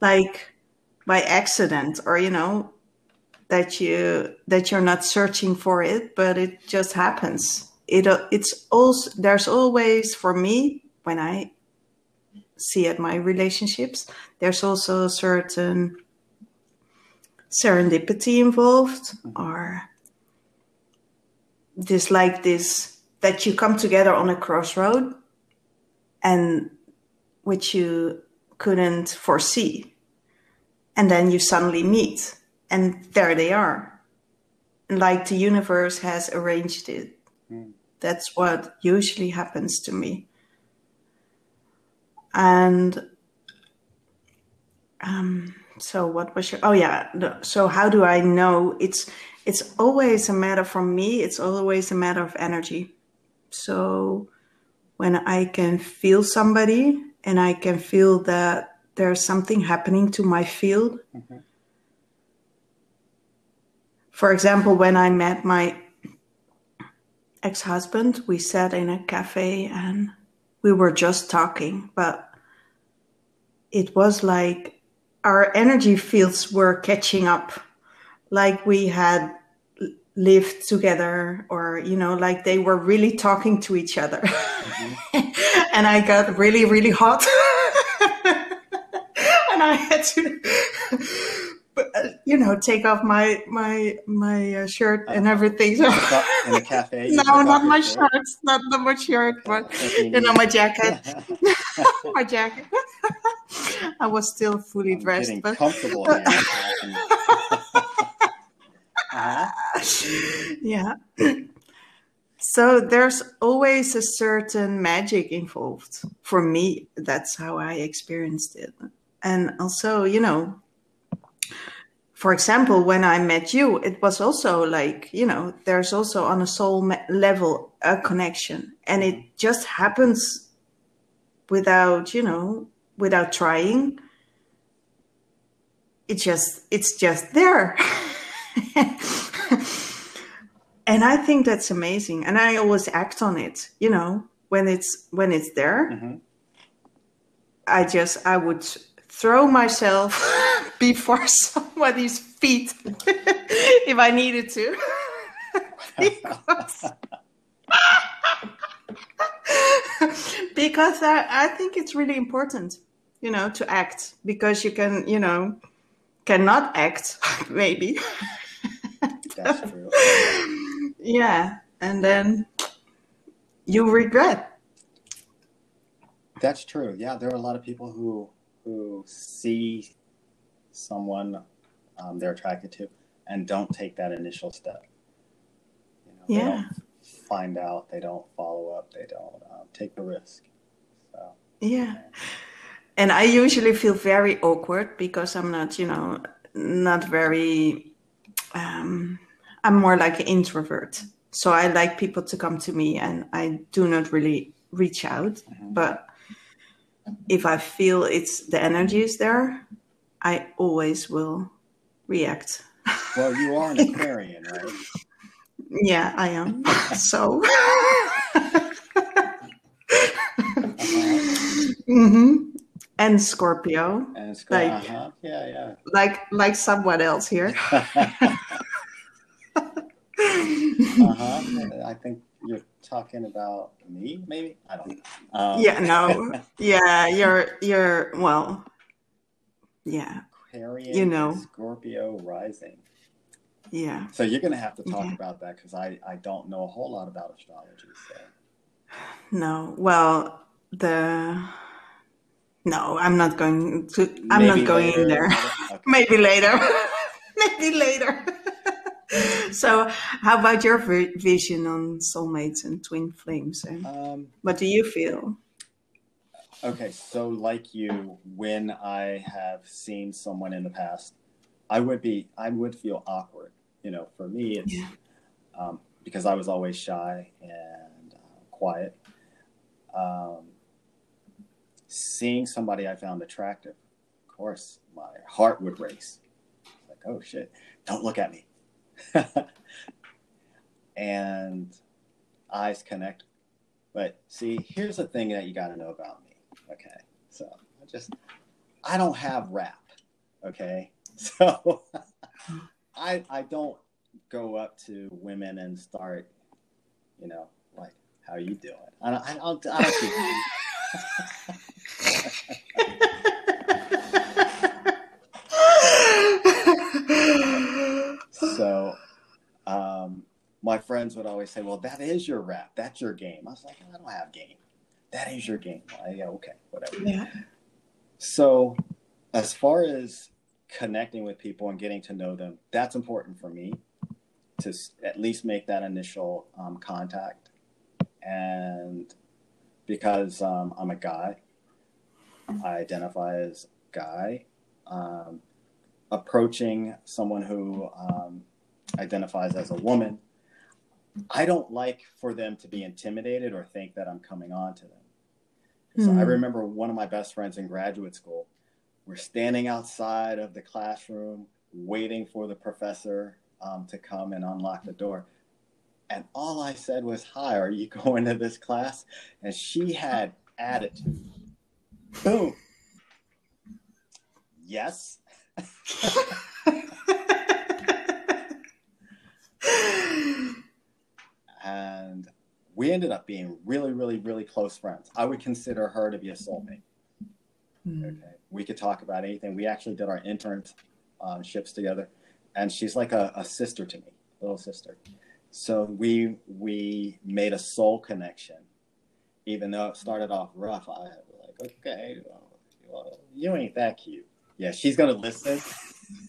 like by accident, or, you know, that you're not searching for it, but it just happens. It's also, there's always, for me, when I see at my relationships, there's also a certain serendipity involved, or this that you come together on a crossroad and which you couldn't foresee, and then you suddenly meet and there they are, like the universe has arranged it. That's what usually happens to me. And so what was your... Oh, yeah. So how do I know? It's always a matter for me. It's always a matter of energy. So when I can feel somebody and I can feel that there's something happening to my field. Mm-hmm. For example, when I met my ex-husband, we sat in a cafe and we were just talking, but it was like our energy fields were catching up, like we had lived together, or, you know, like they were really talking to each other. Mm-hmm. And I got really, really hot. And I had to, you know, take off my shirt and everything. So in a cafe. No, not my shirt, not my shirt, but, you know, my jacket. My jacket. I was still fully dressed, but comfortable. Yeah. So there's always a certain magic involved. For me, that's how I experienced it. And also, you know, for example, when I met you, it was also like, you know, there's also on a soul level a connection, and it just happens without, you know, without trying. It's just there. And I think that's amazing. And I always act on it, you know, when it's there. Mm-hmm. I would throw myself before somebody's feet if I needed to. because I think it's really important, you know, to act, because you can, you know, cannot act, maybe. That's true. Yeah. And then you regret. That's true. Yeah. There are a lot of people who see someone they're attracted to and don't take that initial step. You know, yeah. They don't find out. They don't follow up. They don't take the risk. So, yeah. And I usually feel very awkward because I'm not, you know, not very, I'm more like an introvert. So I like people to come to me, and I do not really reach out. Mm-hmm. But if I feel the energy is there, I always will react. Well, you are an Aquarian, right? Yeah, I am. So. Mm-hmm. And Scorpio. And Scorpio. Like, uh-huh. Yeah, yeah. Like someone else here. Uh-huh. I think you're talking about me, maybe? I don't know. Yeah, no. Yeah, you're well. Yeah. Aquarian, you know. Scorpio rising. Yeah. So you're going to have to talk about that, because I don't know a whole lot about astrology. So. No. Well, I'm not going to. I'm not going in there. Okay. Maybe later. Maybe later. So, how about your vision on soulmates and twin flames? And what do you feel? Okay, so like you, when I have seen someone in the past, I would feel awkward. You know, for me, it's because I was always shy and quiet. Seeing somebody I found attractive, of course, my heart would race. Like, oh shit, don't look at me. And eyes connect. But see, here's the thing that you got to know about me. Okay. So I don't have rap. Okay. So I don't go up to women and start, you know, like, how you doing? I So my friends would always say, well, that is your rap. That's your game. I was like, I don't have game. That is your game. Like, yeah, okay, whatever. Yeah. So as far as connecting with people and getting to know them, that's important for me to at least make that initial contact. And because I'm a guy, I identify as guy. Approaching someone who identifies as a woman, I don't like for them to be intimidated or think that I'm coming on to them. Mm-hmm. So I remember one of my best friends in graduate school, we're standing outside of the classroom waiting for the professor to come and unlock the door. And all I said was, hi, are you going to this class? And she had attitude. Boom. Yes. And we ended up being really, really, really close friends. I would consider her to be a soulmate. Mm. Okay, we could talk about anything. We actually did our internships together, and she's like a sister to me, little sister. So we made a soul connection, even though it started off rough. I was like, okay, well, you ain't that cute. Yeah, she's gonna listen,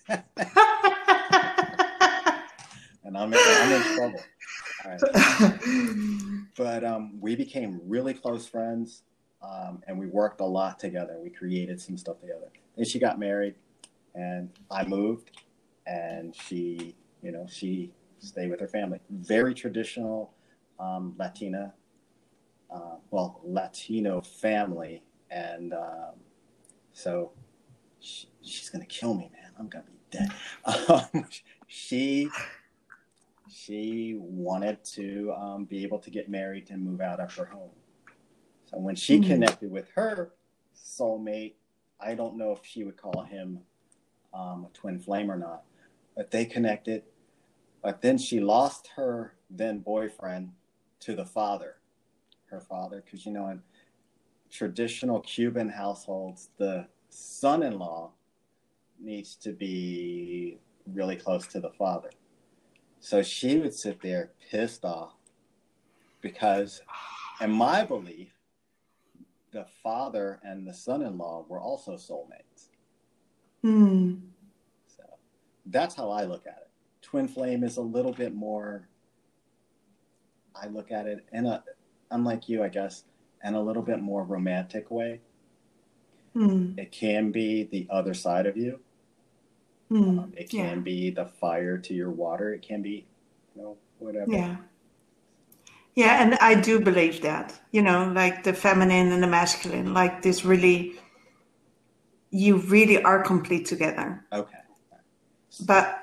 and I'm in trouble. All right. But we became really close friends, and we worked a lot together. We created some stuff together. And she got married, and I moved, and she stayed with her family. Very traditional Latino family, and so. She's going to kill me, man. I'm going to be dead. She wanted to be able to get married and move out of her home. So when she connected with her soulmate, I don't know if she would call him a twin flame or not, but they connected. But then she lost her then boyfriend to her father, because, you know, in traditional Cuban households, the son-in-law needs to be really close to the father. So she would sit there pissed off because, in my belief, the father and the son-in-law were also soulmates. Mm. So that's how I look at it. Twin flame is a little bit more, I look at it in a, unlike you, I guess, in a little bit more romantic way. Mm. It can be the other side of you. Mm. It can be the fire to your water. It can be, you know, whatever. Yeah. Yeah, and I do believe that, you know, like the feminine and the masculine, like this really, you really are complete together. Okay. But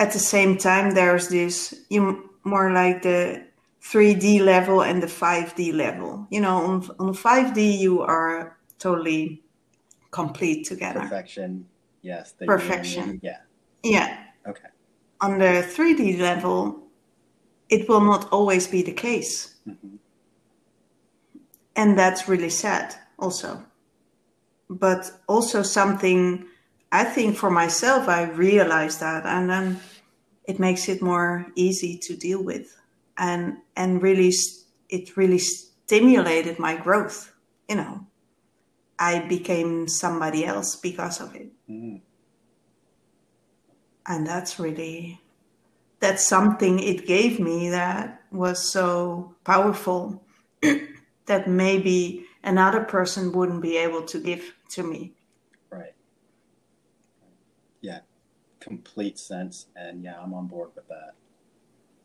at the same time, there's this, you more like the 3D level and the 5D level. You know, on 5D, you are totally complete together. Perfection, yes. Perfection. Yeah. Yeah. Okay. On the 3D level, it will not always be the case. Mm-hmm. And that's really sad also. But also something I think for myself, I realized that. And then it makes it more easy to deal with, and really it really stimulated my growth. You know, I became somebody else because of it. Mm-hmm. And that's really, that's something it gave me that was so powerful that maybe another person wouldn't be able to give to me. Right. Yeah. Complete sense. And yeah, I'm on board with that.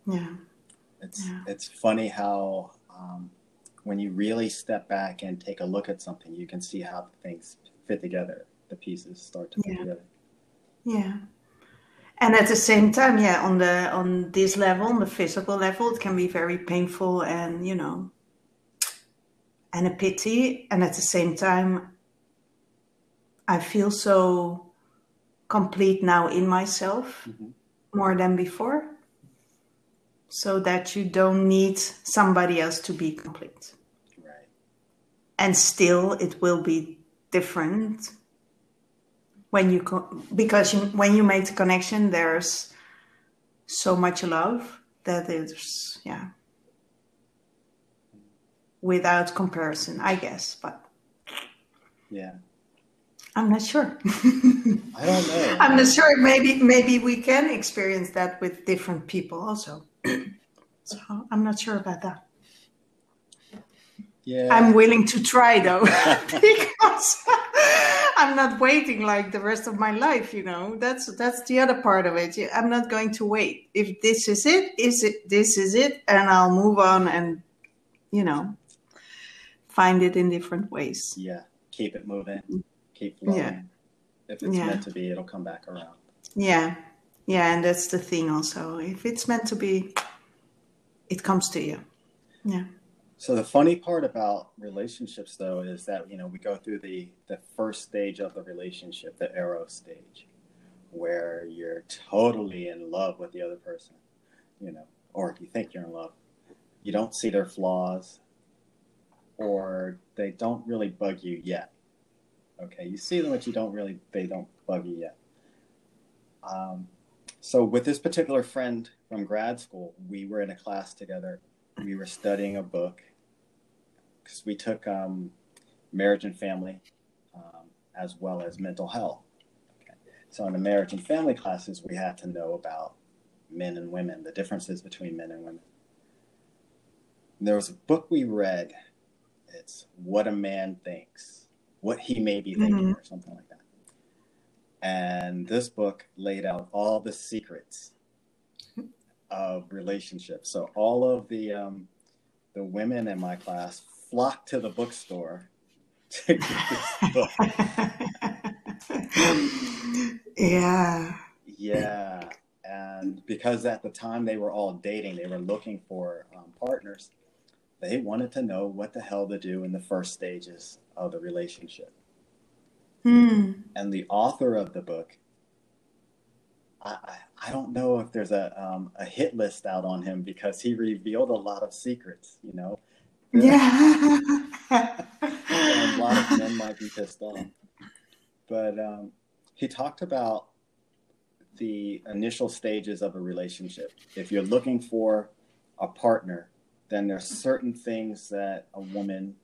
Yeah. It's funny how when you really step back and take a look at something, you can see how things fit together. The pieces start to fit together. Yeah. And at the same time, yeah, on this level, on the physical level, it can be very painful and, you know, and a pity. And at the same time, I feel so complete now in myself, mm-hmm. more than before, so that you don't need somebody else to be complete. Right. And still, it will be different. When you when you make the connection, there's so much love that it's without comparison, I guess. But yeah, I'm not sure. I don't know. I'm not sure. Maybe we can experience that with different people also. So I'm not sure about that. Yeah. I'm willing to try though, because I'm not waiting like the rest of my life, you know. That's the other part of it. I'm not going to wait. If this is it, and I'll move on and, you know, find it in different ways. Yeah, keep it moving, keep flowing. Yeah. If it's meant to be, it'll come back around. Yeah, yeah, and that's the thing also. If it's meant to be, it comes to you. Yeah. So the funny part about relationships, though, is that, you know, we go through the first stage of the relationship, the eros stage, where you're totally in love with the other person, you know, or if you think you're in love, you don't see their flaws, or they don't really bug you yet. Okay, you see them, but they don't bug you yet. So with this particular friend from grad school, we were in a class together. We were studying a book because we took marriage and family as well as mental health. Okay. So in the marriage and family classes, we had to know about men and women, the differences between men and women. And there was a book we read. It's What a Man Thinks, What He May Be Thinking, or something like that. And this book laid out all the secrets of relationships. So all of the women in my class flocked to the bookstore to get this book. Yeah. Yeah. And because at the time they were all dating, they were looking for partners. They wanted to know what the hell to do in the first stages of the relationship. And the author of the book, I don't know if there's a hit list out on him, because he revealed a lot of secrets, you know? Yeah. And a lot of men might be pissed off. But he talked about the initial stages of a relationship. If you're looking for a partner, then there's certain things that a woman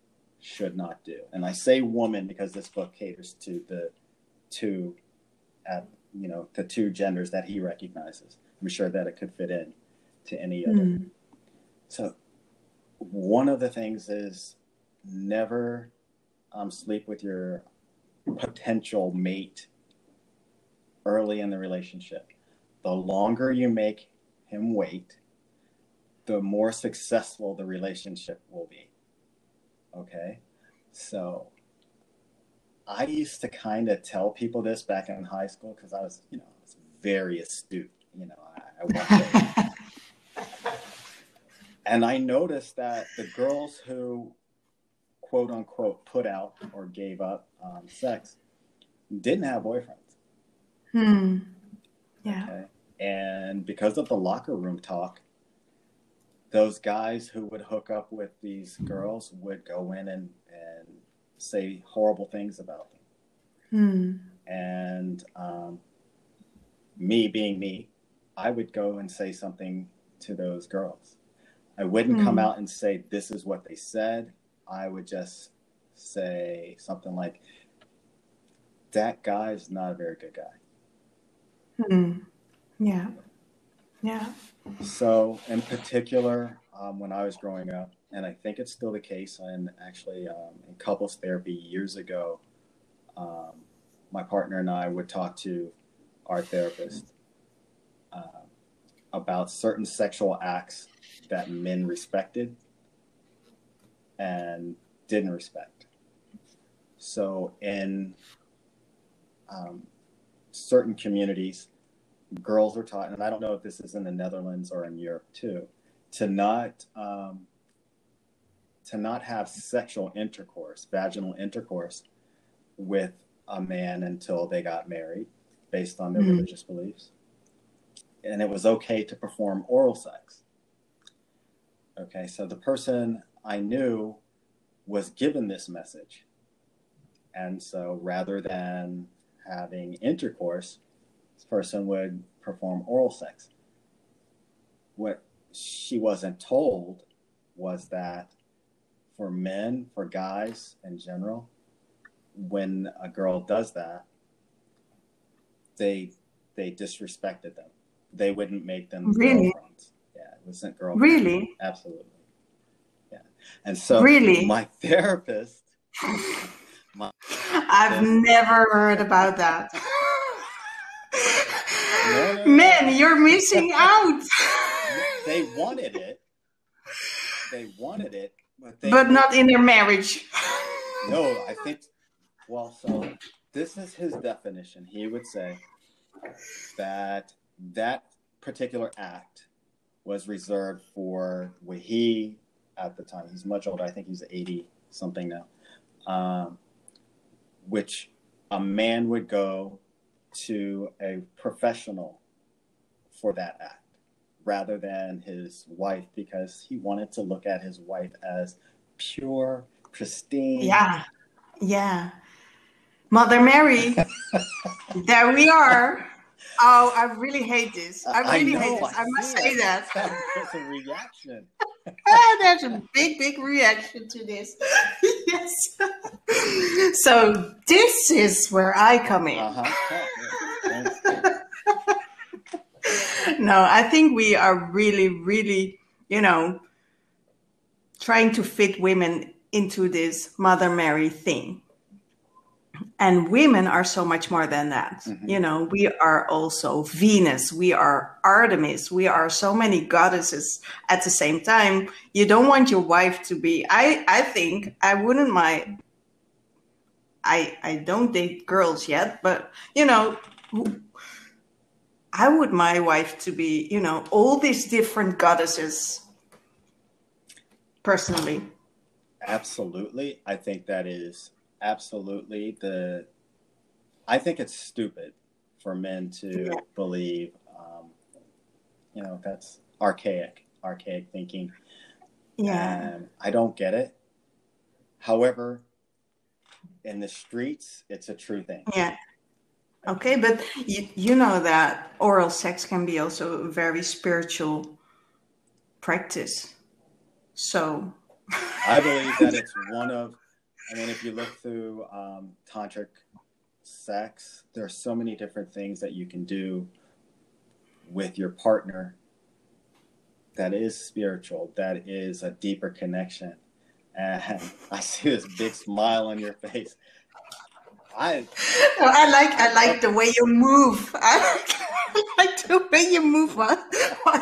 should not do. And I say woman because this book caters to the two the two genders that he recognizes. I'm sure that it could fit in to any other. So one of the things is never sleep with your potential mate early in the relationship. The longer you make him wait, the more successful the relationship will be. Okay? So I used to kind of tell people this back in high school because I was very astute. You know, I watched and I noticed that the girls who, quote unquote, put out or gave up sex didn't have boyfriends. Yeah. Okay? And because of the locker room talk, those guys who would hook up with these girls would go in and say horrible things about them. And me being me, I would go and say something to those girls. I wouldn't come out and say, this is what they said. I would just say something like, that guy's not a very good guy. Yeah. Yeah. So in particular, when I was growing up, and I think it's still the case, and actually in couples therapy years ago, my partner and I would talk to our therapist about certain sexual acts that men respected and didn't respect. So in certain communities, girls are taught, and I don't know if this is in the Netherlands or in Europe too, to not have sexual intercourse, vaginal intercourse with a man until they got married based on their religious beliefs. And it was okay to perform oral sex. Okay, so the person I knew was given this message. And so rather than having intercourse, this person would perform oral sex. What she wasn't told was that for men, for guys in general, when a girl does that, they disrespected them. They wouldn't make them girlfriends. Yeah, it wasn't girlfriends. Really? Absolutely. Yeah. And so my therapist... I've never heard about that. Men, you're missing out. They wanted it. They wanted it. But not in their marriage. No, I think... Well, so this is his definition. He would say that that particular act was reserved for what he, at the time, he's much older. I think he's 80 something now, which a man would go to a professional for that act rather than his wife, because he wanted to look at his wife as pure, pristine. Yeah. Yeah. Mother Mary, there we are. Oh, I really hate this. I really hate this. I must say that. That's a reaction. There's a big, big reaction to this. Yes. So this is where I come in. No, I think we are really, really, you know, trying to fit women into this Mother Mary thing. And women are so much more than that. You know, we are also Venus. We are Artemis. We are so many goddesses at the same time. You don't want your wife to be, I don't date girls yet, but you know, I would my wife to be, you know, all these different goddesses personally. Absolutely. I think that is absolutely I think it's stupid for men to believe, you know, that's archaic thinking. Yeah. And I don't get it. However, in the streets, it's a true thing. Yeah. Okay. But you know that oral sex can be also a very spiritual practice. So I believe that it's one of, I mean, if you look through tantric sex, there are so many different things that you can do with your partner that is spiritual, that is a deeper connection. And I see this big smile on your face. I like the way you move. I like the way you move while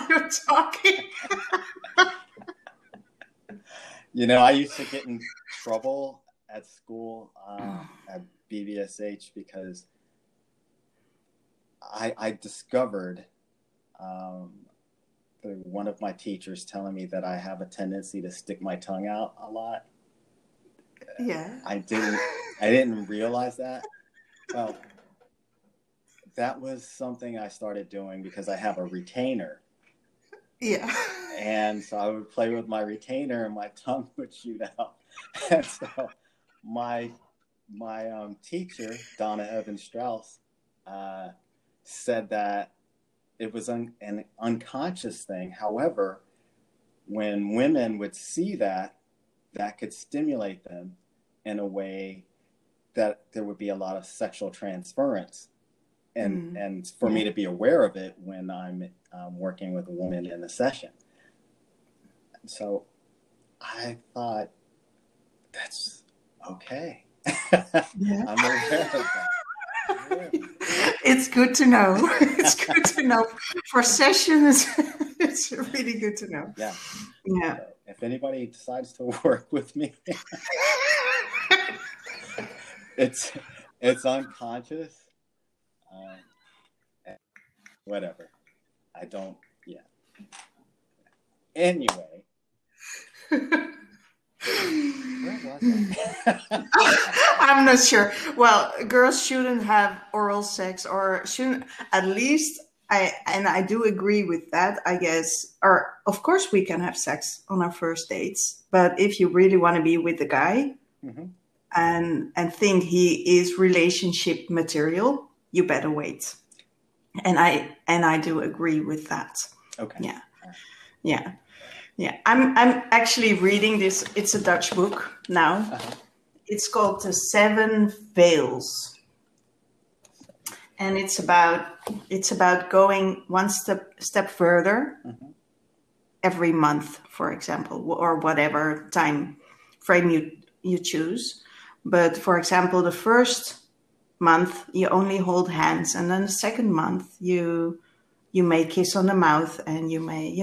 you're talking. You know, I used to get in trouble at school at BBSH because I discovered one of my teachers telling me that I have a tendency to stick my tongue out a lot. Yeah, I didn't realize that. Well, that was something I started doing because I have a retainer. Yeah. And so I would play with my retainer and my tongue would shoot out. And so my teacher, Donna Evans-Strauss, said that it was an unconscious thing. However, when women would see that, that could stimulate them in a way that there would be a lot of sexual transference. And for me to be aware of it when I'm working with a woman in a session. So I thought, that's okay. Yeah. I'm aware of that. Yeah. It's good to know. It's good to know. For sessions, it's really good to know. Yeah. Yeah. So if anybody decides to work with me, it's unconscious. Whatever. I don't, yeah. Anyway. Where was I? I'm not sure. Well, girls shouldn't have oral sex, or shouldn't, at least, I do agree with that, I guess. Or, of course, we can have sex on our first dates, but if you really want to be with the guy and think he is relationship material, you better wait. And I do agree with that. Okay. Yeah. Yeah. Yeah. I'm actually reading this. It's a Dutch book now. It's called The Seven Veils. And it's about going one step further every month, for example, or whatever time frame you choose. But for example, the first month you only hold hands, and then the second month you may kiss on the mouth, and you may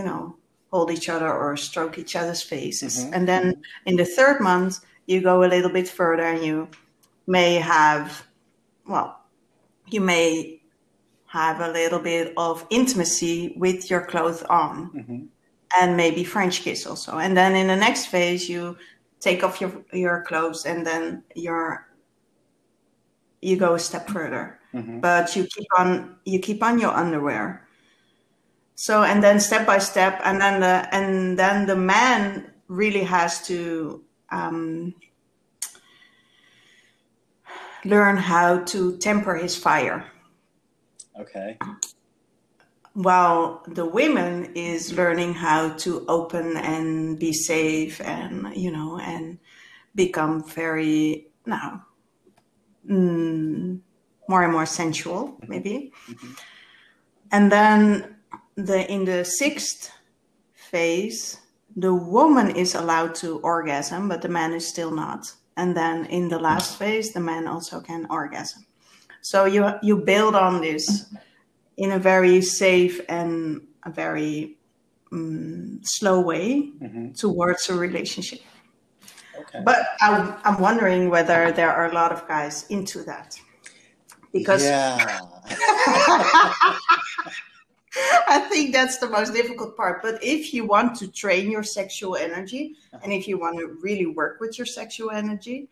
hold each other or stroke each other's faces, and then in the third month you go a little bit further, and you may have a little bit of intimacy with your clothes on, and maybe French kiss also. And then in the next phase you take off your clothes, and then you go a step further, but you keep on your underwear. So, and then step by step, and then the man really has to learn how to temper his fire. Okay. While the woman is learning how to open and be safe, and and become very more and more sensual, maybe. And then in the sixth phase, the woman is allowed to orgasm, but the man is still not. And then in the last phase, the man also can orgasm. So you build on this in a very safe and a very slow way towards a relationship. Okay. But I'm wondering whether there are a lot of guys into that, because I think that's the most difficult part. But if you want to train your sexual energy, and if you want to really work with your sexual energy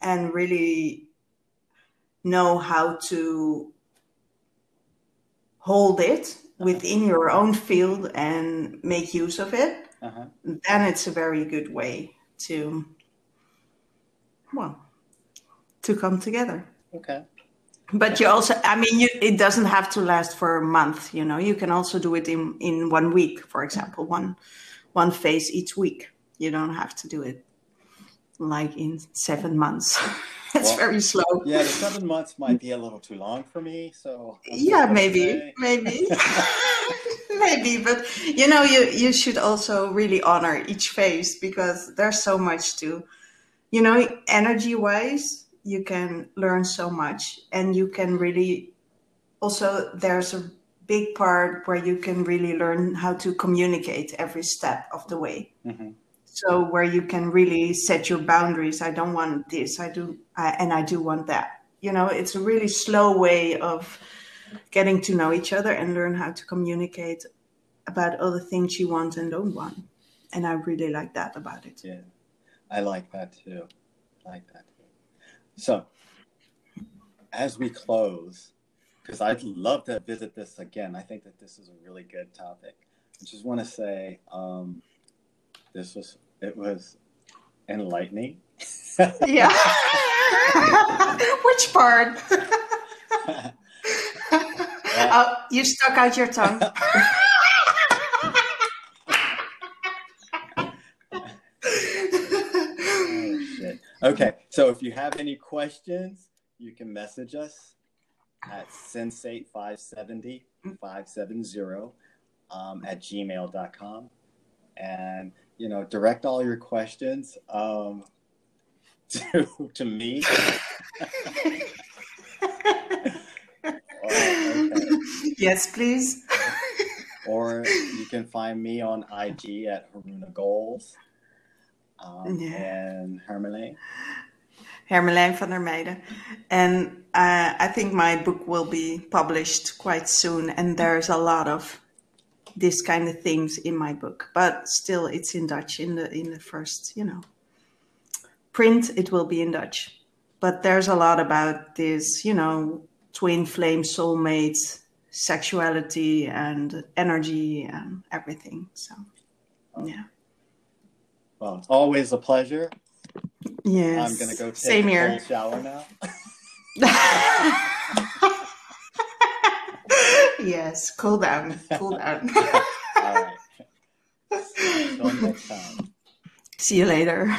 and really know how to hold it within your own field and make use of it, then it's a very good way to come together. Okay. But you also, it doesn't have to last for a month, you can also do it in 1 week, for example, one phase each week. You don't have to do it like in 7 months. It's very slow. Yeah, the 7 months might be a little too long for me. So maybe. Maybe, but you should also really honor each phase, because there's so much to, energy-wise, you can learn so much, and you can really also, there's a big part where you can really learn how to communicate every step of the way. So where you can really set your boundaries. I don't want this. I do want that. It's a really slow way of getting to know each other and learn how to communicate about other things you want and don't want. And I really like that about it. Yeah, I like that too. So as we close, because I'd love to visit this again. I think that this is a really good topic. I just want to say it was enlightening. Yeah. Which part? Oh, you stuck out your tongue. Okay, so if you have any questions, you can message us at sensate570 at gmail.com. And, you know, direct all your questions to me. Yes, please. Or you can find me on IG at Haruna Goals. And Hermelijn. Hermelijn van der Meiden. And I think my book will be published quite soon. And there's a lot of this kind of things in my book. But still, it's in Dutch in the first, you know, print. It will be in Dutch. But there's a lot about this, you know, twin flame soulmates, sexuality and energy and everything. So, yeah. Well, it's always a pleasure. Yes. I'm going to go take a cold shower now. Yes, cool down. Cool down. All right. Until next time. See you later.